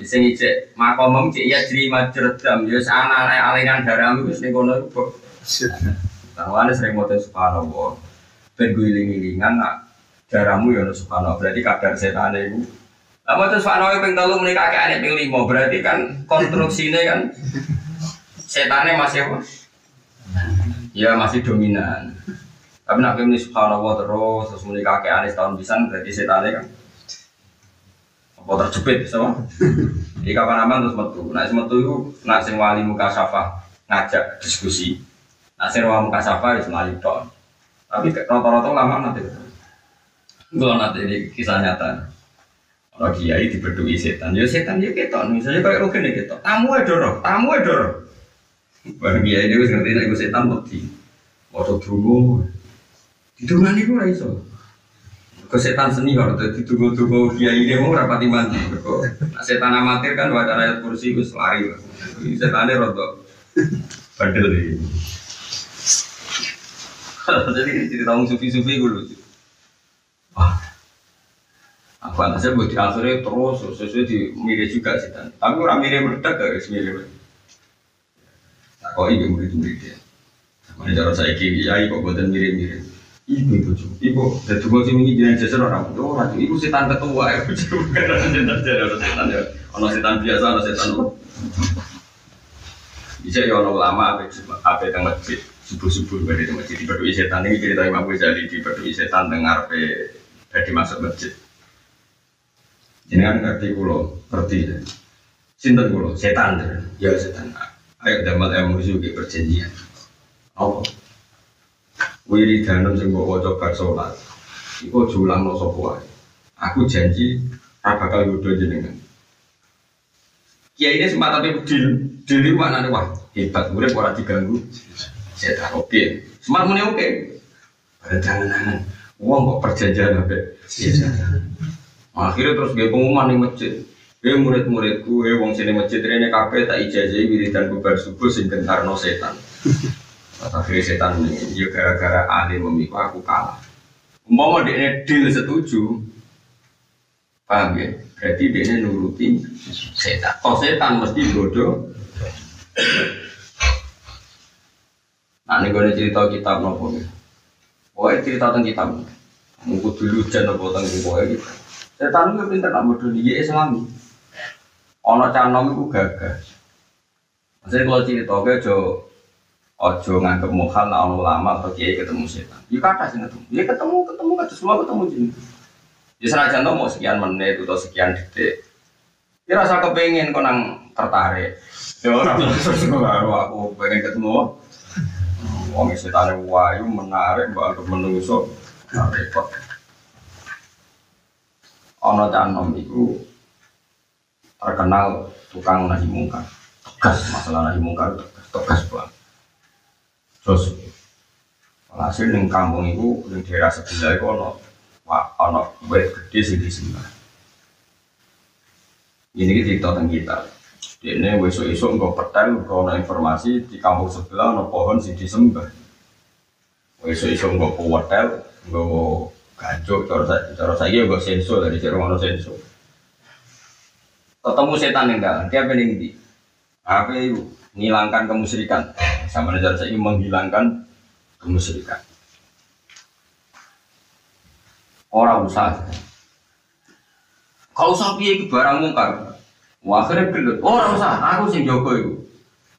Bisa ngecek makomem cek ya jadi macerdam. Jadi anak-anak aliran darahmu terus nengkono ibu. Tangan sering motor subhanallah. Berguling-gulingan nak darahmu ya subhanallah. Berarti kadar setan ibu. Lama terus subhanallah pengen tahu menikah kakek anak pengen lima. Berarti kan konstruksinya kan setannya masih apa? Ya masih dominan. Tapi nak pengen subhanallah terus terus menikah kakek anak tahun pisan berarti setannya kan. Apa terjepit sama? Jadi kapan-kapan terus metu. Nah metu itu nak sing wali mukasafah ngajak diskusi. Nak sing wali mukasafah itu melayu don. Tapi rata-rata lama nanti. Kalau nanti ini kisah nyata. Kalau kiai diberdui setan, ya setan ya keton. Misalnya kayak rugen ya keton. Tamu edor, tamu edor. Barang kiai dia harus ngerti nak ikut setan mati. Waktu dulu tiduran itu lah iso. Kesetan seni kalau ditunggu-tunggu dia ini mau rapati mandi. Nah, setan amatir kan wadah rakyat kursi itu lari. Setannya rotok bandel ini. Jadi cerita orang sufi-sufi itu lucu. Wah, aku antasnya buat diaturnya terus, sesuai dimirip juga setan. Tapi orang mirip meledak gak harus mirip. Nah, kok ini murid-murid ya. Mana cara saya kiri, ya kok buatan mirip-mirip. Ibu itu, ibu, dan juga si mungkin jenis jenis orang itu orang itu setan ketua, ibu juga ada setan jenis setan ya, orang setan biasa, orang setan apa? Bisa ya orang lama, apa apa tengah masjid subuh subuh beri tengah masjid di berdui setan ini cerita yang mampu jadi di berdui setan dengar pe dari masuk masjid. Ini kan ngerti pulau, ngerti deh. Sinten pulau, setan deh, ya setan. Ayo dapat emosi juga perjanjian. Apa? Wiri danem sing mbok waca bar salat. Iku julang no sapa wae. Aku janji ra bakal nggodho jenengan. Kiai iki sempat tapi dil dil maknane wah hebat urip ora diganggu. Setan oke. Semar muni oke. Perjanjian. Wong kok perjanjian ape? Setan. Akhire terus nggih pengumuman ning masjid. Kowe murid-muridku, kowe wong sini masjid rene kabeh tak ijazahi wiridan bar subuh sing gentarno setan. Akhirnya setan ini, ya gara-gara ahli memiku aku kalah. Umpama dia deal setuju, paham ya? Berarti dia nuruti setan. Kalau setan mesti bodoh. Nah ini gue cerita kitab nopo ya. Pokoknya cerita tentang kitab. Mungkin dulu jangan nopo tentang pokoknya kita. Setan itu pinter nak bodoh dia Islami. Ono canom itu gagah. Maksudnya kalau cerita gue jauh. Ojo nganggep mukhal ana ulama atau kiai ketemu setan. Ya kathah sing ketemu. Ya ketemu ketemu kados semua ketemu jeneng. Ya senajan to mau sekian menit atau sekian detik. Ya rasa kepengin kok nang tertarik. Ya ora karo aku pengen ketemu. Wong setane wayu menarik mbok menungso repot. Ana tanom iku terkenal tukang nahi mungkar. Tegas masalah nahi mungkar tegas banget. Terus, hasil neng kampung itu, neng daerah sebelah itu ono, ono wet gede sini semua. Ini kita tentang kita. Ini besok-besok engkau petel, engkau ada informasi di kampung sebelah ono pohon sini semua. Besok-besok engkau petel, engkau gancuk, cara saya engkau sensor dari cerong ono sensor. Ketemu setan nenggal, dia pening di, apa itu? Menghilangkan kemusyrikan. Sama dengan saya ingin menghilangkan kemusyrikan. Orang usaha. Kau sapi iki barang mungkar. Wah, akhirnya berikut. Orang sah, aku sing jago itu.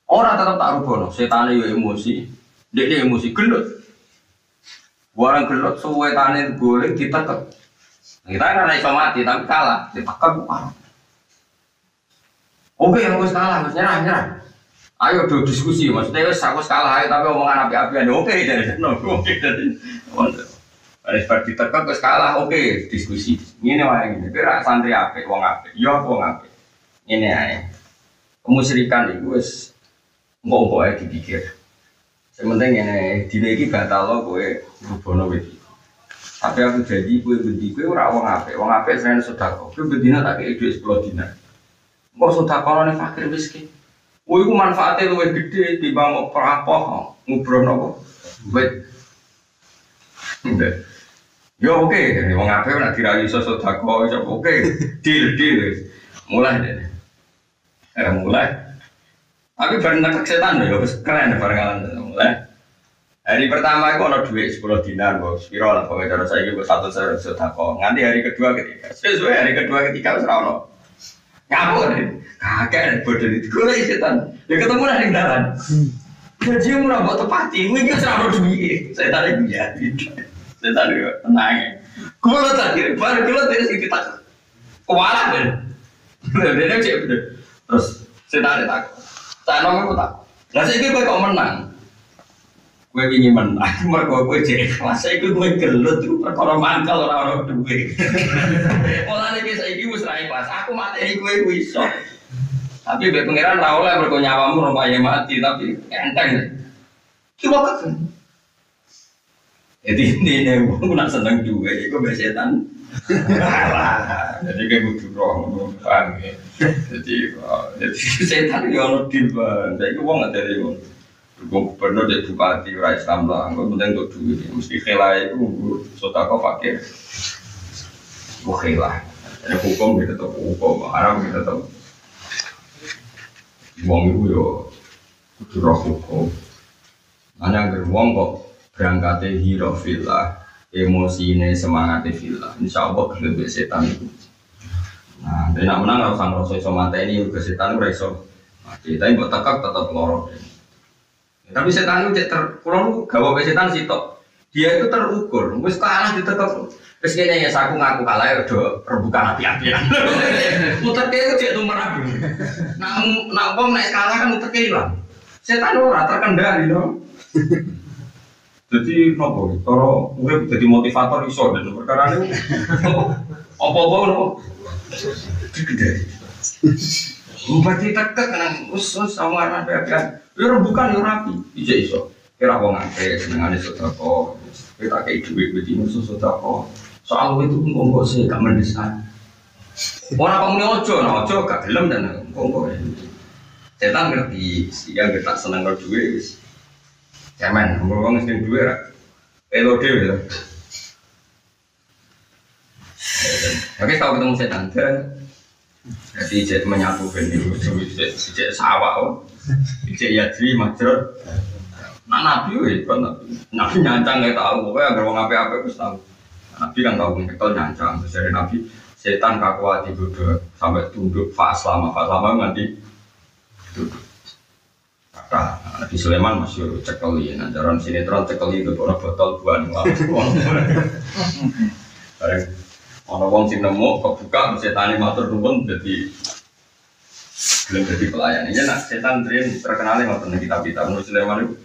Orang tetap tak rubono. Setane yo emosi, dia emosi gelut. Orang gelut suwe tane golek ditekep. Kita kan naik mati tapi kalah, ditekep parah. Oke, yang wis kalah, wis nyerah, nyerah. Ayo do diskusi, maksudnya wis aku kalah ayo tapi omongan api-apian. Oke, dari no, oke dari. Wis bar ditekep wis kalah, oke diskusi. Ngene wae ngene. Ora santri apik, wong apik. Yo wong apik. Ngene ae. Kemusyrikan iku wis engko-engko ae dipikir. Sing penting ngene, dine iki batalo kowe rubono iki. Tapi aku janji kowe bendi kowe ora wong apik. Wong apik senen sedekah. Kowe bendina tak kei dhuwit sepuluh dina. Engko sedekahane fakir miskin. Kowe iku manfaate luwih gedhe timbang kok prapoh ngubroh napa. Wit. Ndek. Yo oke, okay. Wong ape ora dirayu iso sedekah iso oke. Okay. Deal deal. Mulai deh. Era mulai. Tapi bareng nek setan yo wis keren barengan mulai. Hari pertama iku ana dhuwit sepuluh dinar, Bos. Piro lah pokoke cara saiki wis satu sedekah. Nganti hari kedua ketiga. Wis wae hari kedua ketiga wis ora ono. Ngapur. Kakek bodho digoleki setan. Ya ketemu nang dalan. Jadi murah buat tepati, mungkin serabut duit. Saya tarik dia, saya tarik tenang. Kalau terakhir, baru kalau terus kita kualat deh. Dia cek deh. Terus saya tarik tak, tak nongol tak. Nasi gue kau menang, gue ingin menang. Mereka gue cek, nasi gue gue gelut tuh. Kalau mangkal orang orang duit. Malah nih saya ibu serai pas, aku materi gue gue sok. Tapi baik pengiran tahu lah berkonyawamu rupanya mati tapi enteng coba kan jadi ini aku nak seneng juga jadi aku bersetan alah jadi kayak butuh roh paham ya jadi jadi setan itu orang tiba jadi aku nggak dari aku gubernur jadi bupati rakyat Islam lah aku penting untuk duit mesti kelai aku sudah kau fakir aku kelai ada hukum kita tahu hukum haram kita tahu wong iku yo kudu roh hukum. Ana ger wong kok berangkate hira fillah, emosine semangate fillah. Insyaallah gelem setan iku. Nah, nek menang ora usah ngrasa iso mateni uga setan ora iso. Mati tapi mbok tekak tetep loro. Tapi setan iku cek kula gawe setan sitok. Dia itu terukur, wis kalah ditekek. Wis kene ya aku ngaku kalah ya do rebukan api-apian. Muteke iku cek tumrap. Nak nak wong nek kalah kan muteke ilang. Setan ora terkendali lho. Dadi nopo cara urip dadi motivator iso dan perkara niku apa-apa lho. Dikendali. Mbati tekek nang usus awak api-apian. Ya rebukan yo rapi, ijek iso. Kira wong akeh senengane sedekah. Kita kayak duit beti musuh sudah kok soal itu ngomong sih gak mendesak orang kamu ojo ojo gak gelem dan ngomong setan ngerti yang kita senang kalau duit wis cemen ngomong sing duit ra elo dhewe ya oke tau ketemu setan jadi ijek menyatukan itu ijek sawah ijek yadri majrur. Nah, nabi weh, kan nabi. Nabi nyancang nggak tahu, pokoknya agar wong ape-ape harus tahu. Nabi kan tahu kita nyancang. Jadi nabi setan kakuati duduk sampai tunduk fas lama, fas lama nanti duduk. Kata Nabi Sulaiman masih cekeli, nancaran sinetron cekeli itu orang botol buan lama. Orang wong sing nemu kebuka setan matur nuwun jadi belum jadi pelayanannya. Nah, setan tren terkenal yang pernah kita kita menurut Sulaiman itu.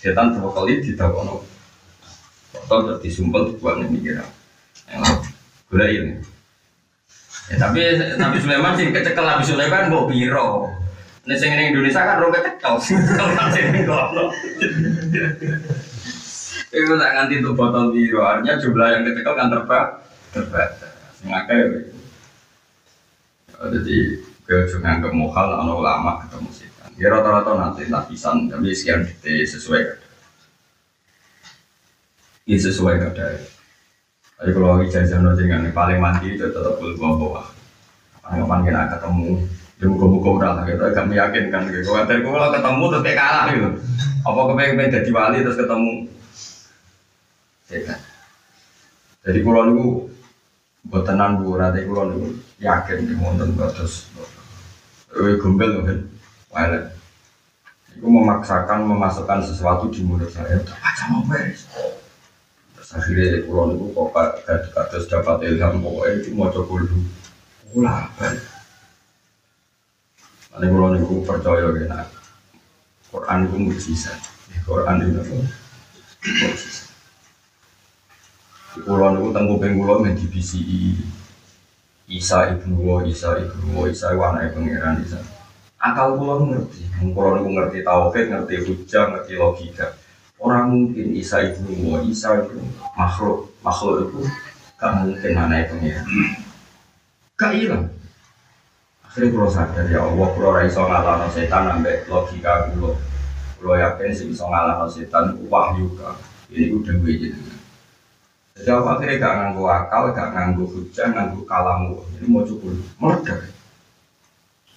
Setan dua kali ditawono, atau sudah disumpel buat memikirkan. Gula ini. Ya, tapi tapi Sulaiman sih kecekel Nabi Sulaiman bawa biro. Nih sini Indonesia kan roket kecekel. Itu tak ganti tuh botol biro. Artinya jumlah yang kecekel kan terbatas. Terbatas. Sengaja. Jadi keujungan kemuhal, anak ulama ketemu sih. Ya rata-rata nanti lapisan tapi sekian detik sesuai kada. Ini sesuai kada. Tapi kalau ijazah nanti yang paling mandi itu tetap boleh bawa. Kapan-kapan kita ketemu, ya muka-muka udah lah. Kita agak meyakinkan. Kalau ketemu terus kayak kalah gitu. Apa kepengen jadi wali terus ketemu? Jadi kalau itu Botenan bu, rata itu lalu yakin di monten batas. Wih gombel kan, walet. Iku memaksakan memasukkan sesuatu di mulut saya. Baca mau beres. Akhirnya pulau itu kok kados dapat ilham pokoknya itu mau coba dulu. Ulah balik. Nanti pulau itu percaya kena. Quran itu mujizat. Quran itu mujizat. Kulon itu tengkuping kulon yang di B C I Isa Ibnu Wa, Isa Ibnu Wa, Isa Iwa anaknya pengeran Isa. Akal kulon ngerti, kulon itu ngerti tauhid, ngerti hujah, ngerti logika. Orang mungkin Isa Ibnu Wa, Isa Ibnu makhluk, makhluk itu gak mungkin anaknya pengeran. Gak hilang. Akhirnya kulon sadar, ya Allah, kulon bisa ngalah setan sampai logika kulon. Kulon yakin bisa ngalah setan, wahyu kan. Ini udah gue jadi jauh akhirnya gak nganggu akal, gak nganggu hujah, nganggu kalamu. Ini mau cukup merdeka.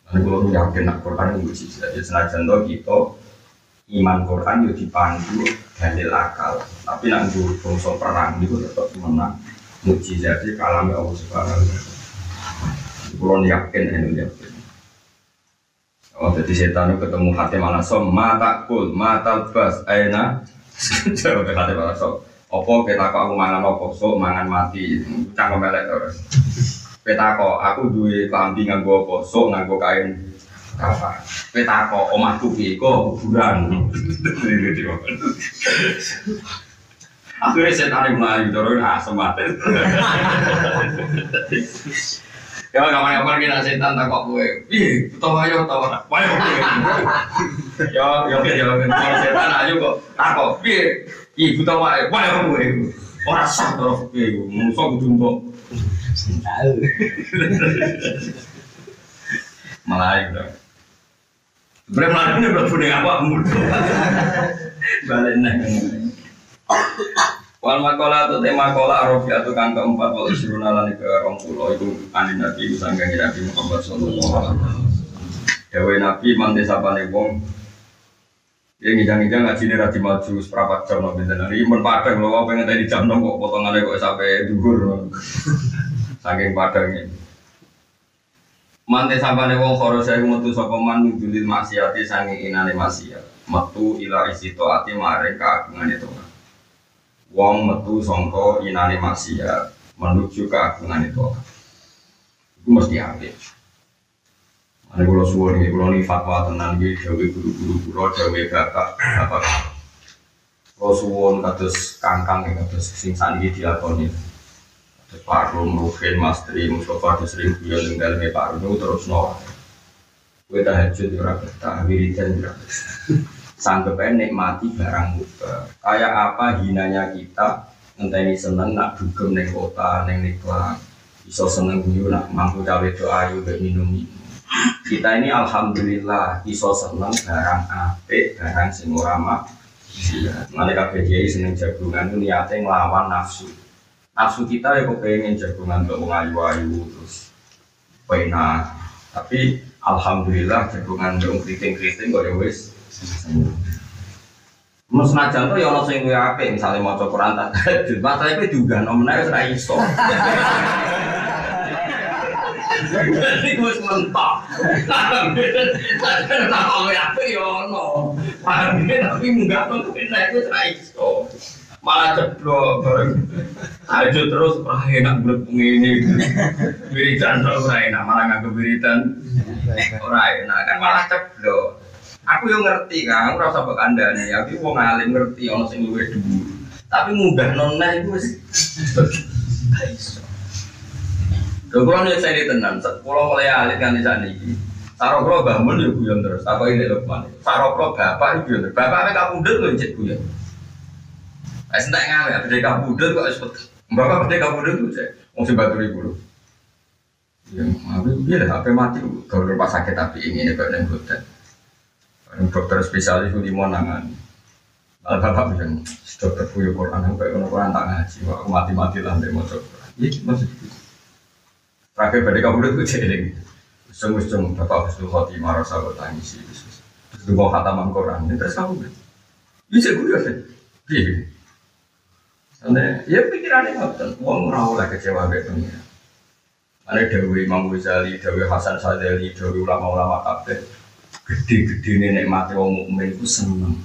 Nanti kalau yakin nak Quran uji, jadi senajan toh kita iman Quran itu dipandu dalil akal. Tapi nak nganggu bongso perang itu tetap menang. Uji jadi kalamu Allah sekarang. Kalau yakin, ini yakin. Oh, jadi setan itu ketemu Khatim Al-Asam, mata kul, mata bas, aina. Jauh dari Khatim Al-Asam. Apa kita kok aku mangan apa sok mangan mati cangkem melek terus. Kita kok aku duwe klambi nganggo apa sok nganggo kain kafan. Kita kok omahku piye kok kuburan. Aku wis setan mlayu terus asem mati. Ya kapan-kapan kita setan tak kok kowe. Piye utawa ayo utawa wae. Ya yo kene setan ayo kok tak kok piye. Iya, buta wae, wae kamu itu orang sah terus itu, musuh kudumbok. Tahu. Malah itu. Berapa lama ini berapa punya apa mulut? Balik naik. Wal makola atau tema kola Arabi atau kang keempat wal isrunalan ke rompulo itu anin nabi usangkan nabi Muhammad sallallahu alaihi wasallam. Dewi nabi mantisapane wong. Yang ngidang-ngidang ngaji ini rati maju seperapat jam no bintang ini men padang lho, apa yang tadi jam no kok potongannya kok sampai duhur saking padangnya mantai sampane wong khoro saya metu sopaman nudulil maksiati saking inane maksiat metu ila isi to'ati maring keagungannya Tuhan wong metu songko inane maksiat menuju keagungannya Tuhan itu mesti ambil. Ane kulo suwon iki kulo ni fatwa tenan iki dhewe guru-guru kulo dhewe bapak bapak. Kulo suwon kados kangkang ing kados sing saniki dilakoni. Kados Parlum Ruhin Mastri Mustofa kados sering kulo ning daleme Parlum terus no. Kuwi tahajud ora betah, wiridan ora betah. Sanggepen nikmati barang muter. Kayak apa hinanya kita ngenteni seneng nak dugem ning kota ning niklah. Iso seneng guyu nak mangku cawe doa ayu ben minum-minum. Kita ini alhamdulillah iso seneng barang apik, barang sing ora maksiat. Mane kabeh kiai seneng jagungan itu niate nglawan nafsu. Nafsu kita ya kepengin jagungan kok ayu-ayu terus penak. Tapi alhamdulillah jagungan kok kriting-kriting kok ya wis. Mun senajan to ya ono sing luwih apik, misale maca Quran ta. Matane kuwi diunggahno meneh wis ra iso. Jadi gue sementok. Karena kalau apa ya no, tapi enggak mungkin naik itu iso. Malah ceplok bareng. Aja terus ah enak berpung ini. Wiridan terus ora enak, malah nganggo wiridan. Ora enak kan malah ceplok. Aku yo ngerti kan, ora usah bekandane. Aku wong alim ngerti ono sing luwih dhuwur. Tapi munggah nonah iku wis iso. Kalau saya ini tenang, kalau mulai alit kan di sana ini Sarokro bangun ya guyon terus, apa ini Lukman Sarokro bapak itu guyon terus, bapak ini kapudel loh cek guyon. Saya sentak ngalih, berdek kapudel kok seperti bapak berdek kapudel itu cek, mau sebatur ibu loh. Ya maaf, dia ada H P mati, kalau rumah sakit tapi ini, ini badan dokter dokter spesialis itu limon nangan. Lalu bapak bilang, dokter guyon Quran, sampai orang-orang tak ngaji, aku mati-mati lah, nanti mau coba. Iya, maksudnya terakhir pada kabulet itu jeling, sungguh-sungguh bapak Husnul Khotimah rasa bertangisi, terus bawa khataman Quran, terus kabulet, bisa gue lihat, iya, soalnya ya pikirannya nggak betul, uang rawol lah kecewa betulnya, Karena Dewi Imam Ghazali, Dewi Hasan Sadali, Dewi ulama-ulama kabeh gede-gede nenek mati wong mukmin ku seneng.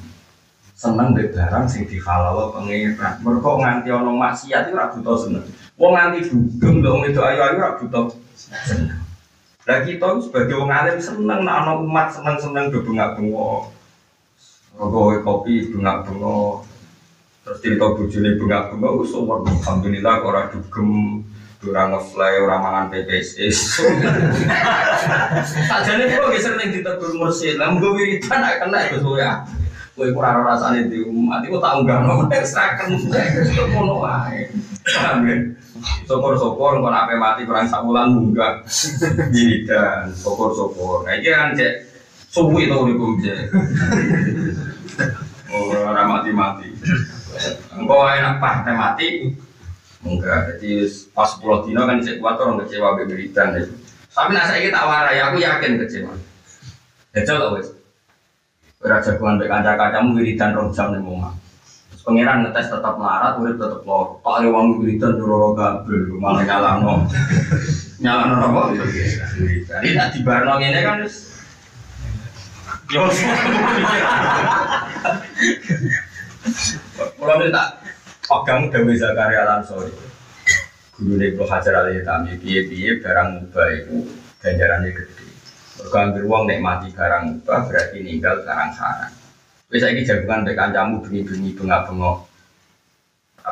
Seneng mbek barang sing dihalal pengira. Mergo nganti ana maksiat iku ora buta seneng. Wong nganti dugem lho wong wedok ayu-ayu ora buta seneng. Lah kita sebagai wong alim seneng nek ana umat seneng-seneng bebengak-bengok. Rogoe kopi bengak-bengok. Terus cerita bojone bengak-bengok wis umur alhamdulillah ora dugem. Durang ngefly, orang mangan P P S. Sajane kok geser ning ditegur mursyid. Lah mung wiridan nek kena Gus ya. Kowe ora rasane di umat iku tak unggahno nek saken ngono wae. Syukur-syukur kon ape mati kurang sak wulan munggah wiridan. Syukur-syukur. Nah iki kan cek suwi to niku cek. Ora mati-mati. Engko enak pah mati. Enggak, jadi pas sepuluh dino kan cek kuat orang kecewa beberitan ya. Tapi nak saya tak warai, aku yakin kecewa. Kecewa loh wes. Beraja kuan berkaca-kaca beberitan rong jam nih mama. Pangeran ngetes tetap melarat, urip tetap lor. Pak lewang beberitan durologa belum malah nyala nom. Nyala nom apa? Beberitan. Ini tak dibarno ini kan terus. Close. Kalau dia tak. Pegang Dewi Zakaria Al-Ansori guru Ibnu Hajar Al-Hitami piye-piye barang mubah itu ganjarannya gede berkang beruang nek mati barang mubah berarti ninggal sarang-sarang wis saiki jagungan pek kancamu bengi-bengi bengak-bengok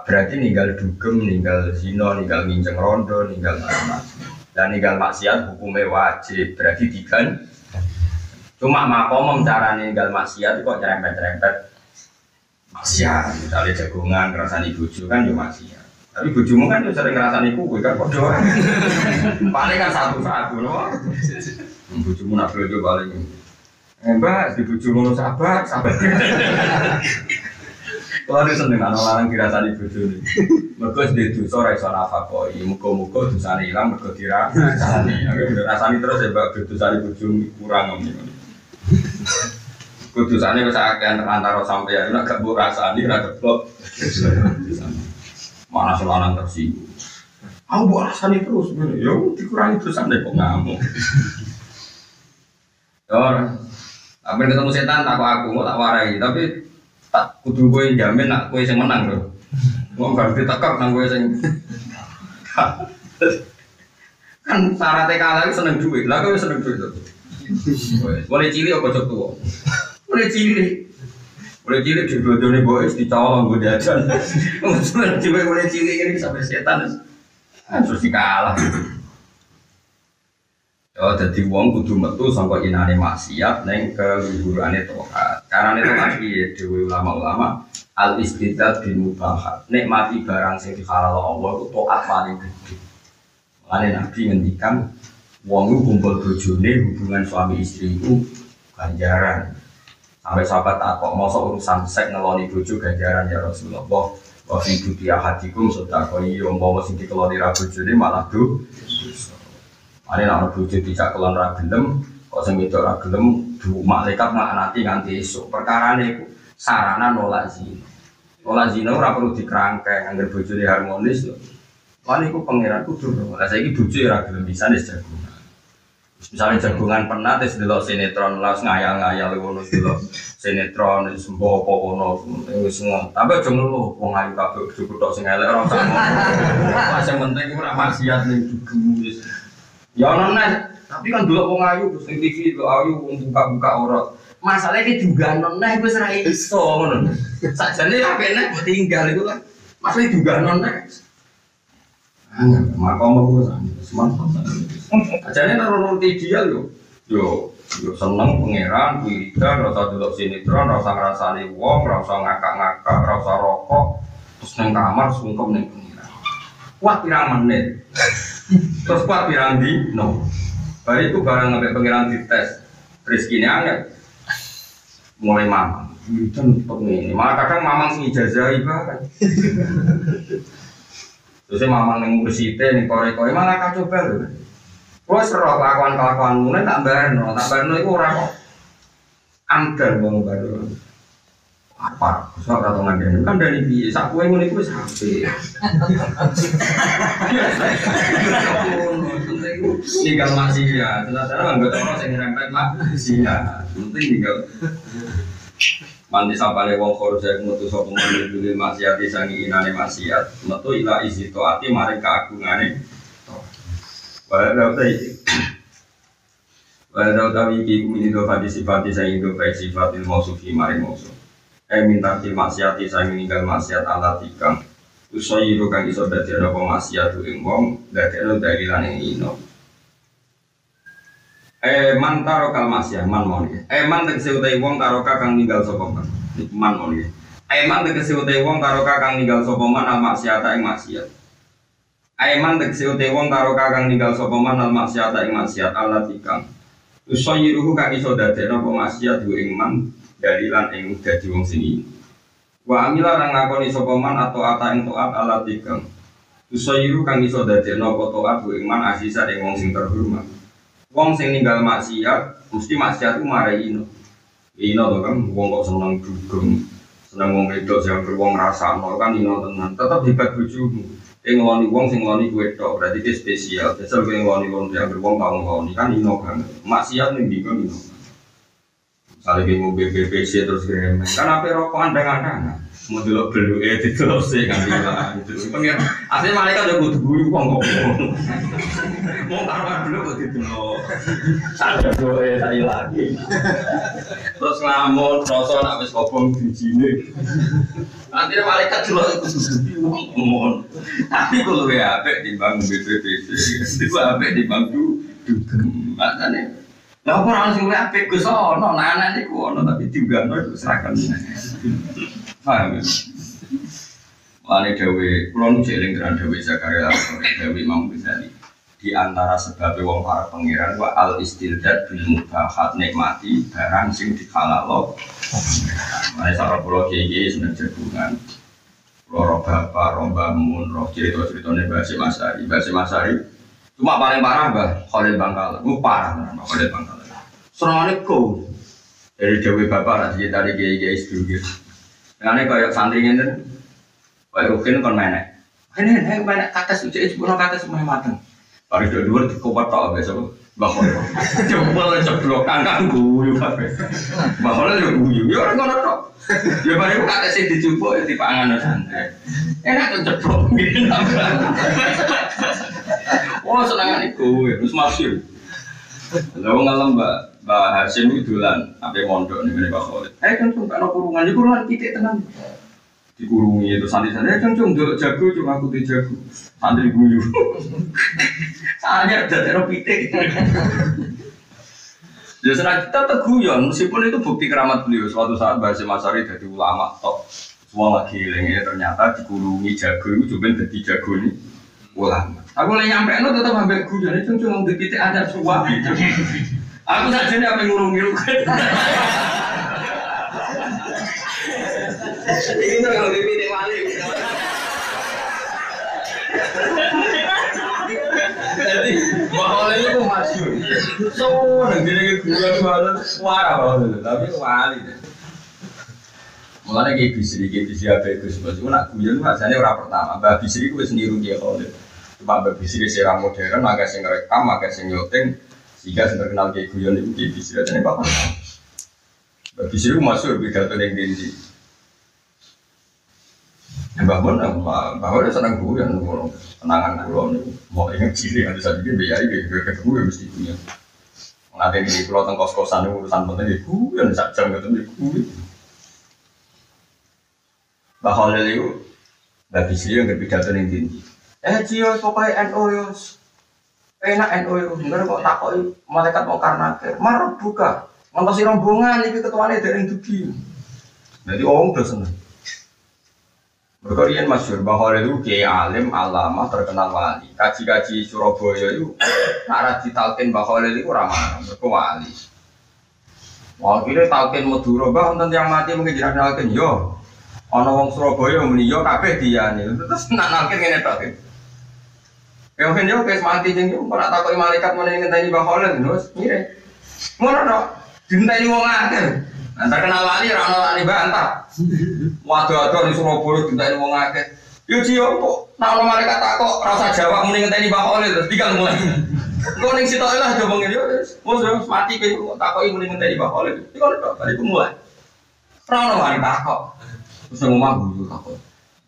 berarti ninggal dugem, ninggal zina, ninggal nginceng rondo, ninggal macam-macam dan ninggal maksiat hukumnya wajib berarti digan cuma makomom cara ninggal maksiat kok nyerempet-nyerempet maksiat, misalnya jagungan, ngerasani bojo kan ya maksiat tapi bojomu kan ya sering ngerasani kuku, kan kok doang paling kan satu-satu loh bojomu nak bojo paling mbak, di bojomu sabar, sabar kalau itu seneng, anak-anak ngerasani bojo ini mereka sudah dosa, rasa nafakoi muka-muka dosanya hilang, mereka dirasani rasani terus ya mbak, dosanya bojomu kurang kudusannya bisa akan antara sampai ya, ini agak buruk rasanya, ini agak blok mana selanang tersinggung aku buat rasanya terus, ya dikurangi dosannya kok ngamuk ya, tapi ketemu setan tak aku, aku tak warai, tapi tak kudu gue yang jamin, nak gue yang menang loh gue harus ditekap, nak gue yang kan syaratnya kalah itu seneng duit, lah gue seneng duit boleh cilik apa cok tua boleh cilik, boleh cilik di belakangnya boys di cawang gue jajan, maksudnya cuma boleh cilik ini sampai setan, terus dikalah. Oh, jadi uang kudu metu sampai inane maksiat neng kegugurannya tohat. Karena itu lagi dewi ulama-ulama al istidat bin mubahat, nikmati barang sing dihalal Allah itu tohat paling gede. Makanya nabi ngendikan uang itu kumpul bojone hubungan suami istri itu ganjaran. Sampai sahabat aku, masuk urusan seks ngeloni bojo ganjaran ya Rasulullah wa fi dutia hatikum sedakoi yombawa sinti keloni rabojone malah du ini ada bojo tidak kelon ragelem kalau semidok ragelem malaikat nanti nganti esok perkara ini sarana nolak zina nolak zina tidak perlu dikerangkai anggar bojone harmonis kalau ini pengiran kudur saya ini bojo ragelem bisa ini sejagungan misalnya jagungan penat itu delok sinetron lalu ngayal-ngayal itu delok sinetron itu sembuh apa-apa itu semua tapi aja ngeluh aku ngayu kabel cukup sing elek orang sama mas yang penting itu maksiat yang dugem ya ada tapi kan delok aku ngayu terus di T V delok ayu buka-buka orang masalahnya ini juga ada itu serai iso sajane apanya tinggal itu kan masalahnya juga ada maka aku semangat ajarnya naruh-naruh tiga yo, yo, yo seneng pangeran, wiridan, rasa duduk sinetron, rasa ngerasani wong, rasa ngakak-ngakak, rasa rokok, terus neng kamar sungkem neng pangeran. Kuat pirang menit, terus kuat pirang di, no. Baru itu barang ngebet pangeran dites, rezekinya anget, mulai mamang, wiridan pengen, malah kadang mamang sing ijazah ibarat. Terusnya mamang neng mursite, neng korek-korek, malah kacau baru. Kalau seru kelakuan-kelakuan mulai tak berno, tak berno itu orang kok amdar bang baru apa? Soal kata nggak kan dari biaya saku yang mulai itu sampai. itu tinggal masih ya. Ternyata orang betul orang yang rempet masih ya. Penting tinggal. Mandi sampai wong korja ngutus apa mandi dulu maksiat disangi inane maksiat metu ila isi toati maring keagungane wae daote wae daote iki kumini do fadi sifat disangi do sifat ilmu sufi maring mosok eh minta til maksiat disangi ninggal maksiat ala tikang usai ro kang iso dadi apa maksiat ing wong dadi ro dalilane ino Eh man tarokal maksiat man moni. Eh man tegese utai wong taroka kang ninggal sapa man. Man moni. Eh man tegese utai wong taroka kang ninggal sapa man al maksiat ing maksiat. Eh man tegese utai wong taroka kang ninggal sapa man al maksiat ing maksiat alatikang. Usayyiruhu kang iso dadekno maksiat ing man dalilan ing dadi wong sini. Wa amila rang lakoni sapa man atau ata ing taat alatikang. Usayyiruhu kang iso dadekno taat ing man asisa ing wong sing terhormat. Wong sing ninggal maksiat mesti maksiat ku marai ino. Ino to kan wong kok seneng dugem, seneng wong wedok sing wong rasakno kan ino tenan. Tetep hebat bojomu. Ing ngoni wong sing ngoni kuwe tok, berarti iki spesial. Besok kowe ngoni wong sing wong tau ngoni kan ino kan. Maksiat ning ndi kan ino. Misale ki mau B P P C terus kene. Kan ape rokokan dengan-dengan. Mau delok beluke didelok sik kan iki. Pengen asli malaikat yo kudu guru wong kok. Mau taruhan dulu kok didelok. Sadar doe saya lagi. Terus nglamun rasa nak wis kobong dijine. Nanti malaikat delok kudu ngomong. Tapi kulo wae apik timbang B P P C. Kulo apik timbang dugem. Makane lha ora sing wae apik Gus ono anak niku ono tapi digano itu serakan. Paham ya? Lani Dewi, kalau nu jeling dengan Dewi Zakaria, Dewi Imam Ghazali. Di antara sebabnya wong para pangeran, wa al istildad bil mubahat nikmati barang sing dikalalo. Mari sarap pulau gigi sebenarnya jagungan. Pulau Roba, Pulau Bamun, Pulau cerita-ceritanya bahasa Masari, bahasa Masari. Cuma paling parah bah, Khalil Bangkalan, mu parah nama Khalil Bangkalan. Serangannya kau dari Dewi Bapak nanti dari gigi istildad. Karena kayak santri ini, kayak rukin kan mainnya. Ini naik mainnya kata suci itu bukan kata semua matang. Baru dua dua dikuat tau besok, bahol. Jempol jeblok kangkang guyu kafe. Bahol aja guyu, ya orang ngono tau. Ya baru kata sih dicoba di panganan santai. Enak kan jeblok gini nambah. Oh senangan itu, terus masuk. Lalu ngalam mbak. Bah Hasim idulan, ape mondok ning Pak Khalid. Eh kencung kan kurungan, iku kurungan titik tenan. Dikurungi terus santri-santri kencung ndelok jago cuma aku te jago. Santri guyu. Sajar dadekno pitik. Ya senajan tetep guyon, meskipun itu bukti keramat beliau suatu saat Mbah Hasyim Asy'ari dadi ulama top. Semua lagi elinge ternyata dikurungi jago iku jumben dadi jagone ulama. Aku lek nyampeno tetep ambek guyon, kencung wong dipitik ada suwa. Aku tak jadi apa ngurung-ngurung. Ini tuh kalau dipitik wali. Jadi bahwa ini tuh masuk. Semua negeri keguguran banget suara banget, tapi wali. Mulanya kayak bisri, kayak bisri apa itu sebab itu nak guyon biasanya orang pertama. Mbak bisri gue sendiri dia kalau cuma mbak bisri serang modern, agak sing rekam, agak sing nyoteng. Jika sudah kenal kayak guyon itu di bisri dan yang bapak bisri itu masuk pidato yang binti mbak pun mbak pun senang guyon tenangan guyon mau ingat ciri ada saat ini biaya itu guyon mesti guyon nanti di pulau tengkos kosan itu urusan penting ya guyon saat jam ketemu ya guyon mbak halil itu mbak bisri yang berpidato yang binti eh cio pokoknya N O yos enak N U bener kok takoki malaikat mau karena marah buka ngantosi rombongan iki ketuane dereng dugi dadi wong do seneng berkorian masyhur bahwa itu kiai alim alamah terkenal wali kaji-kaji Surabaya itu arah ditalkin bahwa itu ora marah mergo wali wakile talkin Madura bah wonten yang mati mungkin dikenalken yo ana wong Surabaya muni yo kabeh diyane terus nalken ngene tok ya kan yo guys mati jeng yo ora takoki malaikat meneh ngenteni Mbah Khalid terus ngire. Ngono to, dinteni wong akeh. Entar kenal wali ora ana lak ni bantah. Waduh-waduh ning Surabaya dinteni wong akeh. Yo cium kok, nak lo mereka tak kok rasa Jawa mending tadi bakal oleh terus tiga mulai. Kau ning sitok lah jomongin yo, musuh mati kau tak kok mending tadi bakal oleh. Tiga udah tadi mulai. Pernah lo mereka tak kok, terus ngomong dulu tak kok.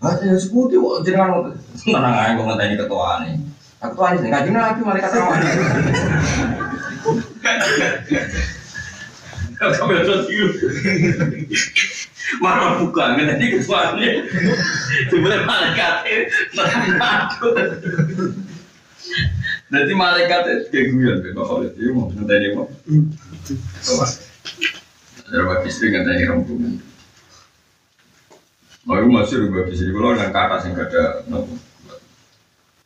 Baca seperti wah jangan lo tenang aja kau tadi ketua ni. Ketua ni nggak jina tapi mereka terawat. Kau betul tiup. Marah bukan, nggak tadi kesuaannya sebenarnya malaikat itu nanti malaikat itu keguguran kalau itu mau nggak tadi mau ada bagi istri nggak tadi rombongan mau masih ada bagi istri kalau yang kata sih nggak ada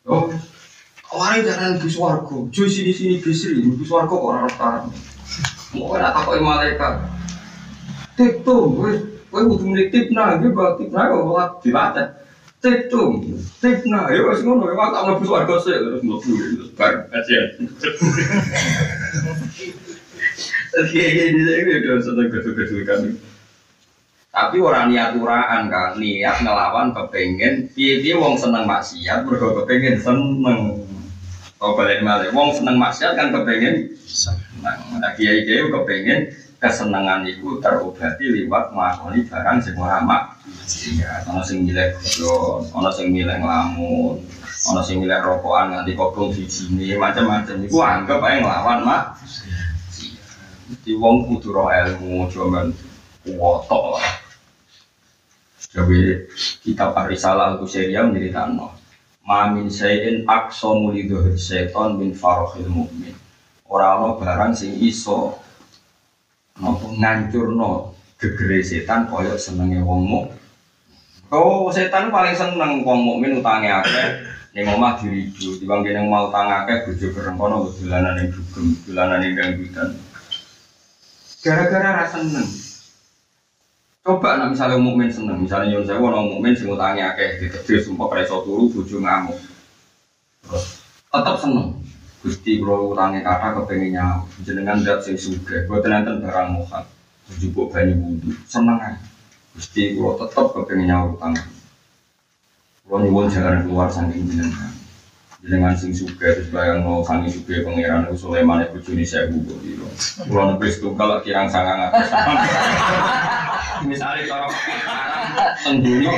oh orang jangan di suaraku cuy sini sini istri di suaraku orang orang mau ada apa malaikat itu Woi, butuh menitip nah, dia buat tip nah, kalau buat dibaca, tip tuh, tip nah, dia masih ngono, memang tak nafsu warga saya, terus nggak boleh, terus barang kasihan. Oke, ini saya udah sedang gaduh-gaduh kami. Tapi orang niat uraan kan, niat ngelawan kepengen, dia dia wong seneng maksiat, berdoa kepengen seneng. Kalau balik balik, wong seneng maksiat kan kepengen seneng, nah kiai kiai kepengen. Kesenangan itu terobati lewat mengakoni barang semua amat. Ya, orang sing milih koron, orang sing milih ngelamun, orang sing milih rokokan nanti koplung di sini macam-macam. Iku anggap aja ngelawan mak. Di wong kudu roh ilmu cuman kuwoto lah. Jadi kitab Ar-Risalah Al-Qusyriah menceritakan, "Mamin sayin aksomu lidhuhir syaiton bin farohil mu'min." Orang-orang barang sing iso nopo ngancurno gegere setan koyok senenge wong muk. Oh, setan paling seneng wong mukmin utange akeh, ning omah diridu, timbang kene mau utang akeh bojo kerengkono dolanan ning dugem, dolanan ning dangdutan. Gara-gara ra seneng. Coba nek misale mukmin seneng, misale nyuwun sewu ana mukmin sing utange akeh dikedhe sumpek ra iso turu bojo ngamuk. Terus tetep seneng. Gusti kalau utange kata kepengin nyawu jenengan ndak sing sugih boten enten barang mukhan njupuk banyu wudu seneng ae Gusti kalau tetep kepengin nyawu utang kula nyuwun jalan keluar saking jenengan jenengan sing sugih terus bayangno sange sugih pangeran Sulaiman bojone sewu kok piro kula wis tunggal kirang sangang atus misale cara tengguno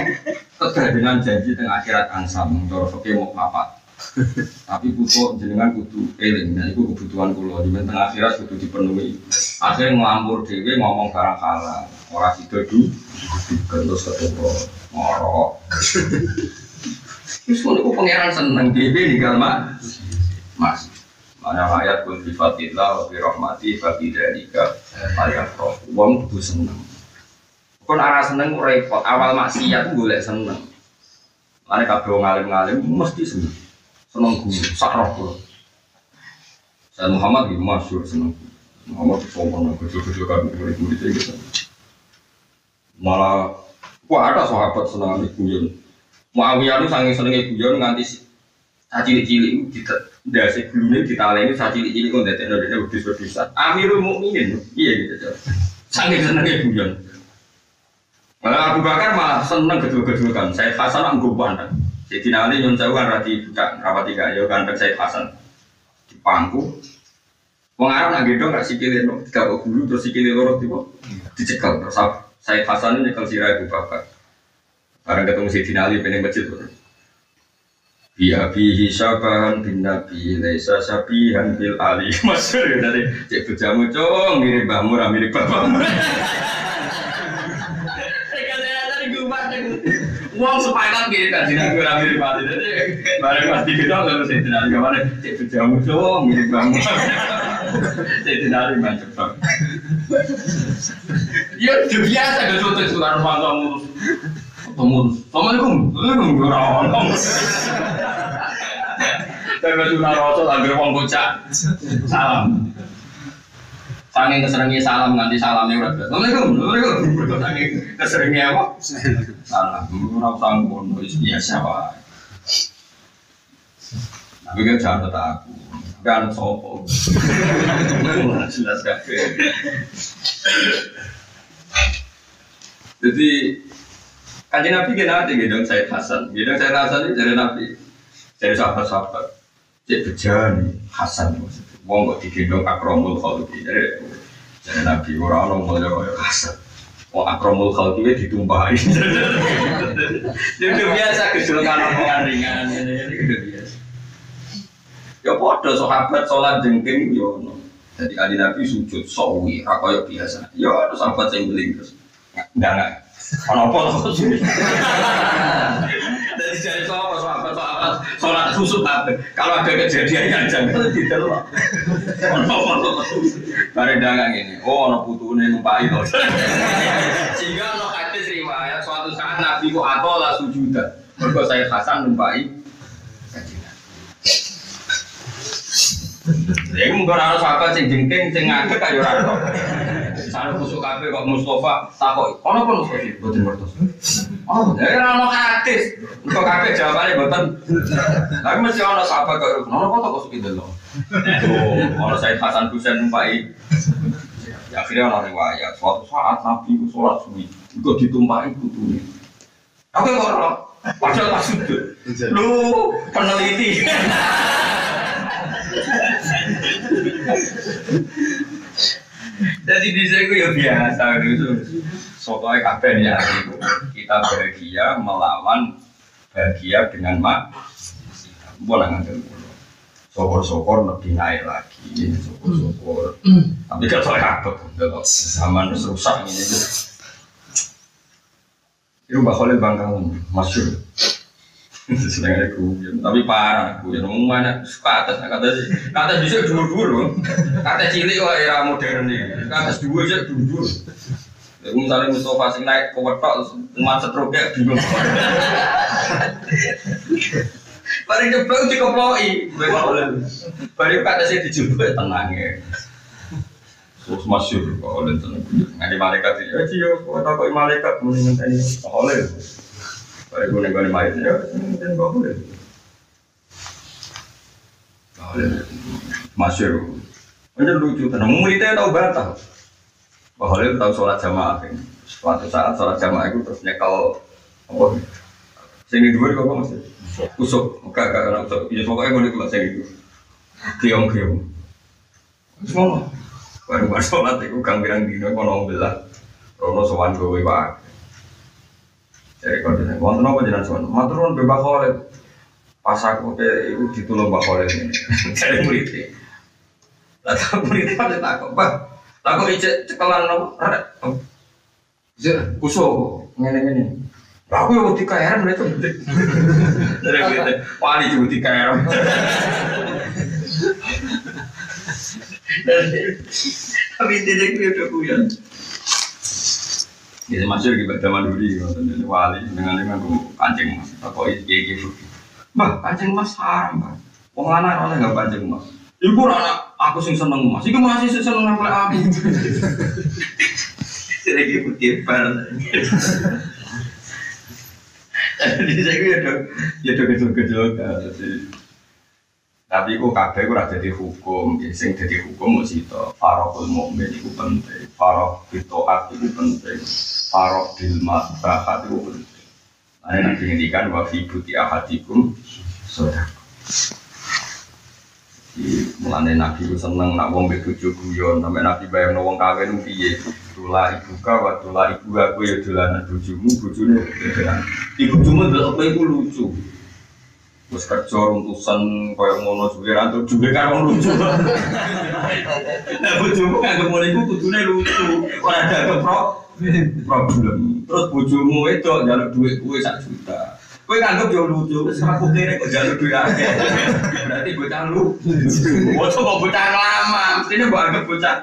kedadenan janji teng akhirat angsam cara fikih mok papat tapi butuh jenengan kudu eling, nah itu kebutuhan kulo di tengah akhirat kudu dipenuhi. Akhirnya ngelampur dewe ngomong barang kalah, orang itu du, gendos ketupo, ngorok. Terus kalau pangeran seneng dewe tinggal mak, mas. Mana ayat pun difatihlah, birahmati, fatidalika, ayat roh. Uang kudu seneng. Kon arah seneng repot, awal maksiat golek seneng. Mana kabeh ngalim-ngalim mesti seneng. Senang guru, sakroh guru saya Muhammad itu masyur senang Muhammad itu sombong, kecil-kecil kami murid-murid itu malah wah ada sahabat senang guyon Muawiyah itu sangat senangnya guyon nganti sacilik-cilik tidak segulunya ditalengin sacilik-cilik untuk ditekan-tekan berdus-berdusan Amirul Mukminin iya gitu sangat senangnya guyon malah Abu Bakar malah senang gedul-gedulkan saya Hasan anggupan jadi nanti nyun jauhan rati budak rapat tiga ya kan saya Hasan di pangku wong Arab nak gedong gak sikile no tiga kok guru terus sikile loro tiba dicekel terus saya Hasan nyekel sirah Abu Bakar bareng ketemu si Dinali peneng masjid bi abi hisabahan bin nabi laisa sabihan bil ali masyhur dari cek bojamu cung mirip mbahmu ra mirip bapakmu uang sepakat gitu kan, jadi aku ramai di pati jadi bareng pasti kita harus setinari kemana? Cek jamu dong, mirip bangun. Setinari macam bang. Ya udah biasa ada contoh sekarang pangkamu, temun, assalamualaikum, assalamualaikum, orang. Tapi sudah rosak agar uang bocah, salam. Sange keseringnya salam nanti salamnya udah beres. Assalamualaikum, assalamualaikum. Sange keseringnya apa? Salam. Orang sanggup nulis biasa pak. Tapi kan jangan kata aku, kan sopo. Jelas kafe. Jadi Kaji Nabi kena ada gedung Said Hasan, gedung Said Hasan itu dari Nabi, dari sahabat-sahabat. Cek bejani Hasan maksudnya. Wong kok digedung Akramul Khalqi dari dari Nabi ora ono mulya Hasan. Wong Akramul Khalqi wis ditumpahi. Itu biasa gedung kalangan ringan ngene iki biasa. Ya padha sahabat salat jengking yo ono. Jadi Kaji Nabi sujud sawi ra kaya biasa. Ya ono sahabat sing ngeling terus. Ndak Kenapa tuh? Dari cari soal apa soal soal susu apa? Kalau ada kejadian yang janggal tidak loh. Kenapa tuh? Karena dagang ini, oh, anak putune numpai loh. Sehingga anak hadis riwayat suatu saat Nabi ku atau lah sujudan. Berbuat saya Hasan numpai. Jadi mungkin orang sahabat sing jengking sing ngajak ayo ora to. Saru kusuk kabeh kok Mustofa takoki. Ono pun Mustofa boten ngertos. Oh, ya ora ono hadis. Engko kabeh jawabane boten. Lah mesti ono sahabat kok ono foto kok sik delok. Oh, ono Said Hasan Husain numpai. Ya akhirnya ono riwayat suatu saat Nabi ku salat suwi. Iku ditumpaki putune. Aku kok ora padahal pas sujud. Lu peneliti. Jadi bisa itu ya biasa itu. Soalnya kabar ya kita bahagia melawan bahagia dengan mak. Boleh nganter pulau. Sokor-sokor lebih naik lagi. Sokor-sokor. Tapi kalau saya kabar, kalau zaman rusak ini itu. Itu bakalnya bangkangan masuk. Sedangkan aku, tapi parah aku yang ngomong mana ke atas, ke atas ke atas bisa dulu-dulu ke atas cilik lah era modern ini ke atas dua aja dulu-dulu aku misalnya Mustafa sing naik ke wetok macet roknya bingung baru nyeblok dikeploi baru ke atasnya dijemput tenangnya terus masyur ke oleh tenang ada malaikat ya ciyo, kok takut malaikat mendingan tadi oleh Kalau gue nengok main ya, dan gak boleh. Kalau masih, macam lucu. Tenang muridnya tahu batal. Bahkan tahu sholat jamaah. Suatu saat sholat jamaah itu terus nyekal apa? Sini dua kok masih kusuk, enggak enggak kusuk. Ya pokoknya gue nggak sini dua. Kiong kiong. Semua baru baru sholat itu kang bilang dino kono belah. Rono sowan gue bawa. Jadi kalau dengan wanita apa jalan soal, maturun bebas oleh pas aku ke itu ditolong bebas oleh ini, cari muridnya. Latar muridnya ada takut bah, takut ije cekalan loh, ada, je kuso, ngene-ngene. Aku yang butik kairan mereka butik, dari muridnya, paling je butik kairan. Tapi tidak kita punya. Jadi masih lagi zaman dulu di wali dengan dengan kancing mas, takoi gigi rugi. Bah kancing mas haram bah. Wong lanang orang nggak kancing mas. Ibu anak aku sing seneng mas. Iku masih seneng nempel api. Jadi gigi putih bar. Jadi saya itu ada, ada kejol-kejol. Tapi aku kabeh ora dadi hukum, sing dadi hukum mesti to farahul mukmin iku penting, farah fitoat iku penting, farah bil maslahat iku penting. Ana nek ngendikan wa fi buti ahadikum sedekah. Iki mulane Nabi ku seneng nak wong mbek bojo guyon, sampe Nabi bayangno wong kawin piye. Dula ibuka wa dula ibu aku ya dolanan bojomu, bojone beberan. Iku cuma delok iku lucu. Terus kerja runtusan kaya ngono juga rantuk juga kan orang lucu nah bojomu nganggep ngene iku kudune lucu ora ada problem terus bojomu itu njaluk duit kowe sak juta kowe nganggep yo lucu wis ora kene kok njaluk duit akeh berarti bocah lucu bocah kok bocah lama mestine mbok anggap bocah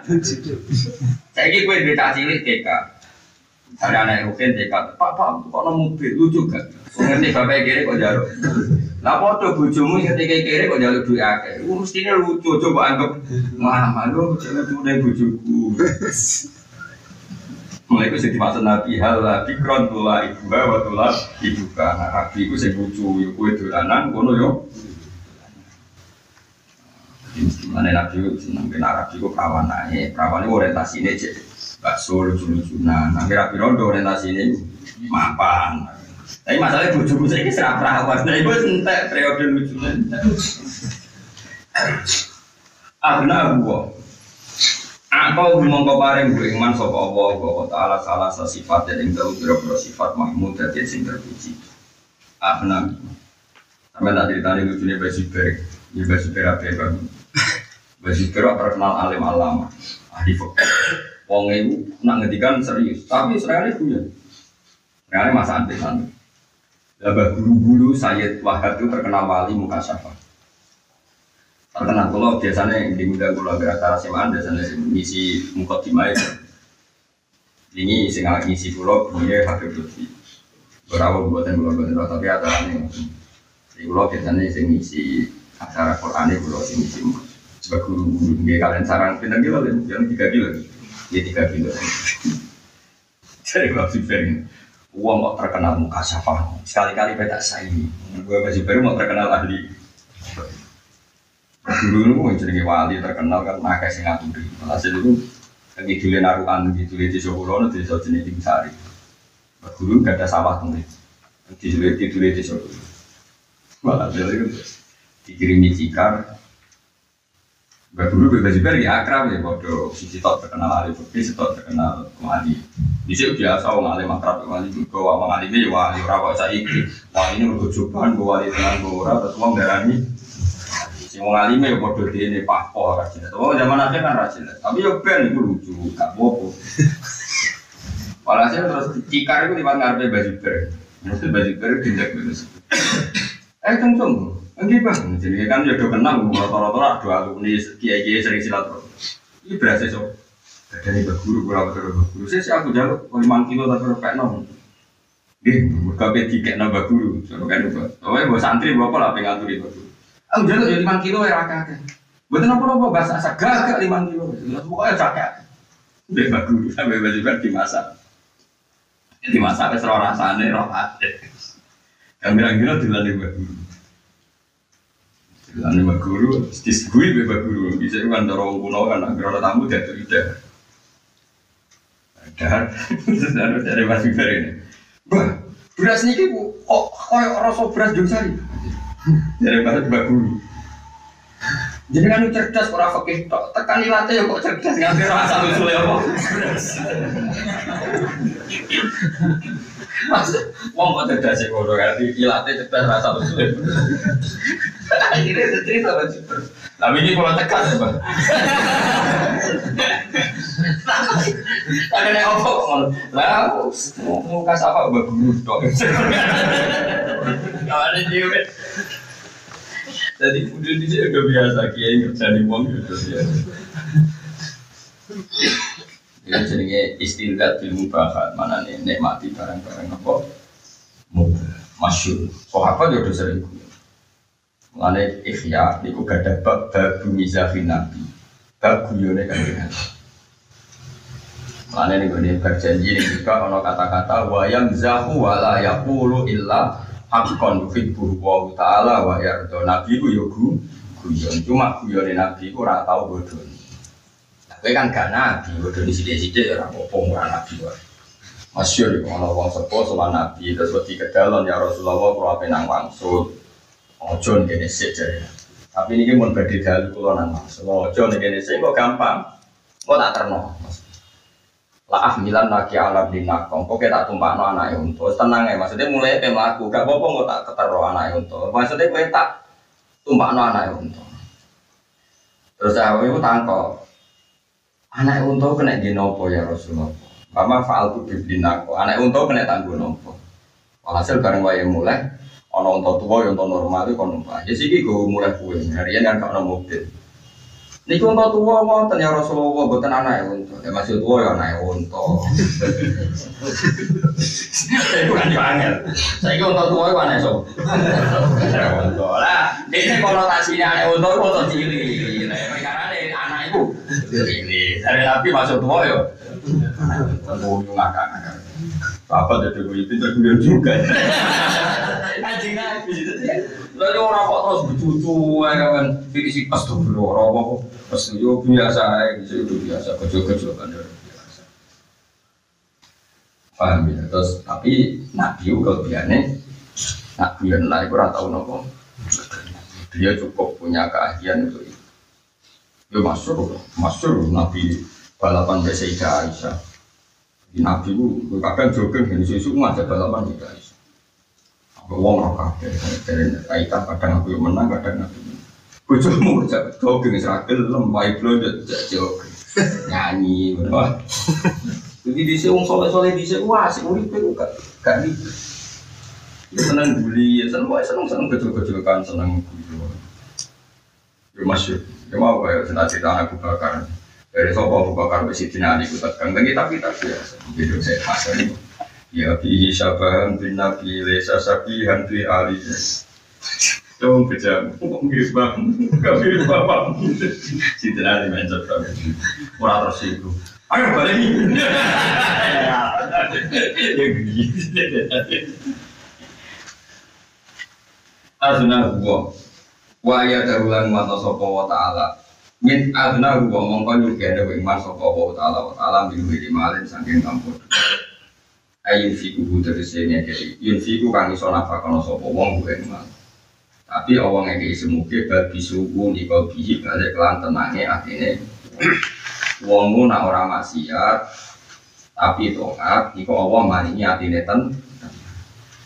saiki kowe duwe cah cilik T K ada anak rukin T K Pak Pak kok ono mobil lucu gak ngerti bapak kere kok njaluk lah foto bojomu ketika kere kok njaluk duit akeh. Ku mestine lucu coba anggap mama lho jenenge duwe bojoku. Mulai ku sing dimaksud Nabi hal bikron tula ibu wa tula ibu ka Nabi ku sing lucu yo kowe dolanan ngono yo. Dimana Nabi seneng ben Nabi ku prawanane, prawane orientasine cek bakso lucu-lucunan. Nang kira-kira orientasine mapan. Tapi masalahnya bojoku saiki serap rawan. Nah, iku entek periode lucunya. Abna gua. Aku mongko paring gue iman sapa Allah wa taala salah sifat ing dalu biro-biro sifat mahmud dadi sing terpuji. Abna. Sampe tak ditani lucune besi berek, ya besi berek apa. Besi berek terkenal alim alama. Ahli fikih. Wong iku nak ngedikan serius, tapi Israel iku ya. Karena masa antik-antik Labah guru-guru Sayyid Wahab itu terkenal wali muka syafah. Terkenal kalau biasanya diminta gula beratara semaan. Biasanya ngisi muka dimai. Ini sehingga ngisi gula punya Habib Lutfi. Berawal buatan gula-gula tapi atasnya jadi gula biasanya ngisi aksara Qur'annya gula ngisi muka. Sebab guru-guru kalian sarang pindah gila ya, jangan tiga gila. Ya tiga gila. Jadi gula sifir gua mau terkenal muka syafah sekali-kali beda saya gua masih baru mau terkenal ahli dulu gua jadi wali terkenal kan naga Singapura hasil dulu lagi dulu naruhan gitu di Solo di Solo jenis Sari dulu gak ada sawah temui di dulu di dulu di Solo malah jadi dikirimi cikar gak dulu beda juga di akrab ya bodoh si Citot terkenal ahli si Citot terkenal kemali. Bisa biasa orang alim akrab orang alim juga orang alimnya juga orang rawa caiki orang ini untuk cobaan bawa di tangan orang terus orang berani si orang alimnya yang bodoh dia ini pakor rajin orang zaman akhir kan rajin tapi ya ben itu lucu tak bobo walhasil terus cikar itu lewat ngarpe baju ber terus baju ber tindak terus eh tungtung enggih bang jadi kan jodoh kenal rata-rata dua alumni kiai-kiai sering silaturahmi ini berhasil so. Dari guru berapa terus guru saya aku jaluk lima kilo terus pek nom. Nggih, kabeh dikek nambah guru. Sono kan opo. Owe mbok santri mbok apa ping ngaturi kok. Aku jaluk yo lima kilo ya akeh. Mboten napa-napa bahasa sagak lima kilo. Lah pokoke cakak. Nggih, guru sampe wis dimasak. Dimasak wis ora rasane ora ate. Gambar-gambar dilali mbah guru. Dilali mbah guru, disguwi mbah guru. Bisa kan dorong kuno kan anggere tamu dadi ide. Dahar, terus dari Mas Biber ini, bah, beras niki bu, oh, koyor rosok beras jumsari, dari Mas Bagul. Jadi kan cerdas orang fakih, tekan ilatnya kok cerdas ngambil rasa lucu ya kok. Mas, wong kok cerdas sih kok orang ilatnya cerdas rasa lucu. Akhirnya cerita Mas Biber, tapi ini kalau tekan ya bang. Ada yang opo mal, lalu mau kasih apa buat guru dok? Kalau ada dia, jadi udah dia udah biasa kiai ngerjain uang itu dia. Jadi jadinya istilah ilmu bahasa mana nih nikmati barang-barang apa? Masyur. Oh apa dia udah sering guru. Mengenai ikhya, dia juga ada bab babu mizafin nabi, bab guyone kan dia. Maknanya ini gue berjanji juga kalau kata-kata wayang zahu wala yakulu illa haqqan fitbuhu wa ta'ala wa yardo nabi ku yogu guyon cuma guyon nabi ku ora tau bodoh tapi kan gak nabi bodoh di sidik-sidik orang ngopong orang nabi masyur ya kalau orang sepuh seorang nabi terus di kedalon ya Rasulullah kalau apa yang langsung ojon gini sih tapi ini mau berdidali kalau nang langsung ojon gini sih kok gampang kok tak terno lah milan lagi alam dinak kongko kita tumpah no anak untuk tenang ya maksudnya mulai pemelaku gak apa-apa nggak tak keteru anak untuk maksudnya gue tak tumpah no anak untuk terus aku itu tangkap anak untuk kena ginopo ya Rasulullah mama faal tuh dibinako anak untuk kena tangguh nopo alhasil bareng wae mulai ono untuk tua untuk normal itu konumpah jadi sih gue mulai gue harian kan kau no mobil niku untuk tua mau tanya Rasulullah bukan anak untuk, ya masih tua ya anak untuk. Saya bukan dipanggil. Saya itu untuk tua itu anak so. Untuk lah. Ini konotasinya anak untuk untuk cili. Karena dari anak itu cili. Dari tapi masuk tua yo. Untuk ngakak ngakak. Apa jadi begitu terkuliah juga. Anjing nabi. Lalu orang kok terus bercucu, kan? Fisik pas tuh bro, robok pas itu biasa, itu biasa, kecil kecil kan biasa. paham ya. Terus tapi nabi kalau biasanya nabi yang lain kurang tahu nopo. Dia cukup punya keahlian untuk itu. Yo masuk, masuk nabi balapan berseidah Aisyah. Di nabi itu kadang jogging dan isu-isu ada balapan di Aisyah. Aku wong rokah dari Aisyah kadang aku menang kadang nabi. Bujumu cak jogging serakil lembay blondet cak jogging nyanyi berapa. Jadi di sini soleh-soleh di sini wah si murid itu gak gak nih. Senang buli, senang boy, senang senang kecil-kecilan, senang buli. Ya masuk, ya mau kayak cerita-cerita aku bakar dari sopo aku bakar besi tina di kutat kandang kita kita biasa. Video saya hasil. Ya bi sabahan bin nabi lesa sapi hantui alis. Dong kerja, kok mirip banget, kok mirip bapak. Tina di meja kami. Orang terus itu. Ayo balik ini. Ya gitu. Azna huwa wa ya darulan mata sapa wa ta'ala min azna huwa mongko nyugene wing mas sapa wa ta'ala wa ta'ala min wiri malin saking kampung ayu fiku teresene iki yen fiku kang iso nafakono sapa wong kuwi mal tapi awang iki semuge bab disuku nika bihi balik lan tenange atine wong ora ora maksiat tapi taat nika awang maringi atine ten.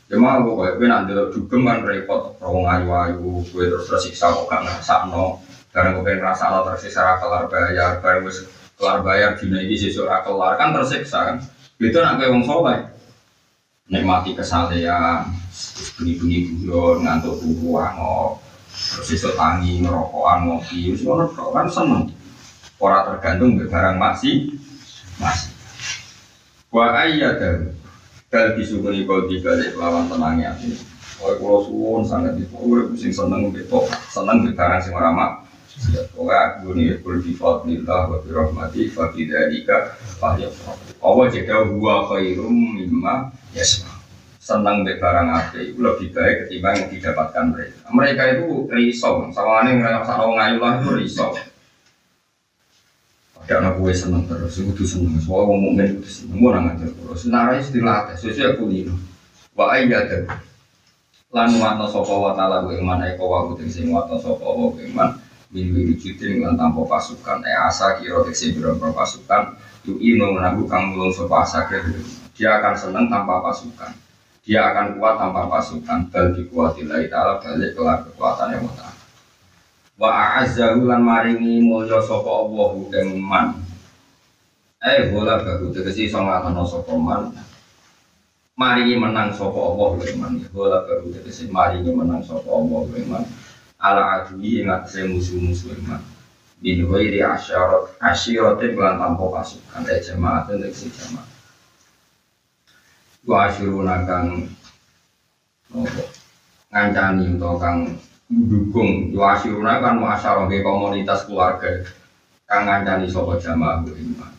Cuma aku kayak gue nanti dugem kan repot, rawong ayu-ayu, gue terus tersiksa kok karena sakno, karena gue pengen rasa lo tersiksa kelar bayar, bayar wes kelar bayar dunia ini sesuatu kelar kan tersiksa kan, itu nak kayak wong soleh, nikmati kesalehan, bunyi-bunyi bujon, ngantuk buku angok, terus sesuatu tangi, ngerokokan ngopi, semua kan seneng, orang tergantung berbarang masih, masih. Wah ayat deh. Kalau disukuni kau tiga dek lawan tenangnya ini. Kalau pulau suwon sangat itu, aku pusing senang betok, senang berkarang si meramak. Kalau aku ni berfirman Allah berrahmati, fakidadika, fahiyah. Awak jika gua khairum mimma yes. Senang berkarang api itu lebih baik ketimbang yang didapatkan mereka. Mereka itu risau, sawangan yang mereka sarong ayulah itu risau. Karena gue seneng terus, gue tuh seneng. Soalnya ngomong main gue seneng, gue orang ngajar terus. Narai istilah teh, sesuai aku nino. Wahai jatuh. Lalu waktu sokowa taala gue iman, eko waktu tersing waktu sokowa gue iman. Minggu dicuitin dengan tanpa pasukan. Eh asa kiro tersing dengan pasukan. Tuh ino menanggung kang belum sepasa kiri. Dia akan seneng tanpa pasukan. Dia akan kuat tanpa pasukan. Balik kuatilah taala balik kelar kekuatannya mutlak. Wa azzahu lan maringi mulya sapa Allah ing man. Eh bola bagu tegesi sangatana sapa man. Maringi menang sapa Allah ing man. Bola bagu tegesi maringi menang sapa Allah ing man. Ala adwi ing atase musuh-musuh man. Bin ghairi asyarat asyiratin lan tanpa pasukan eh jamaaten tegesi jamaah. Wa asyiruna kang ngancani utawa kang mendukung yuasiruna kan muasyarah komunitas keluarga kang ngancani sapa jamaah iman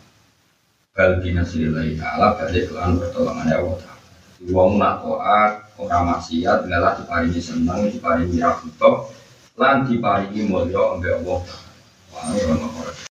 bal binasrillahi ta'ala balik lan pertolongan Allah ta'ala wong nak taat ora maksiat ngalah diparingi seneng diparingi rahmat lan diparingi mulya ambek Allah ta'ala.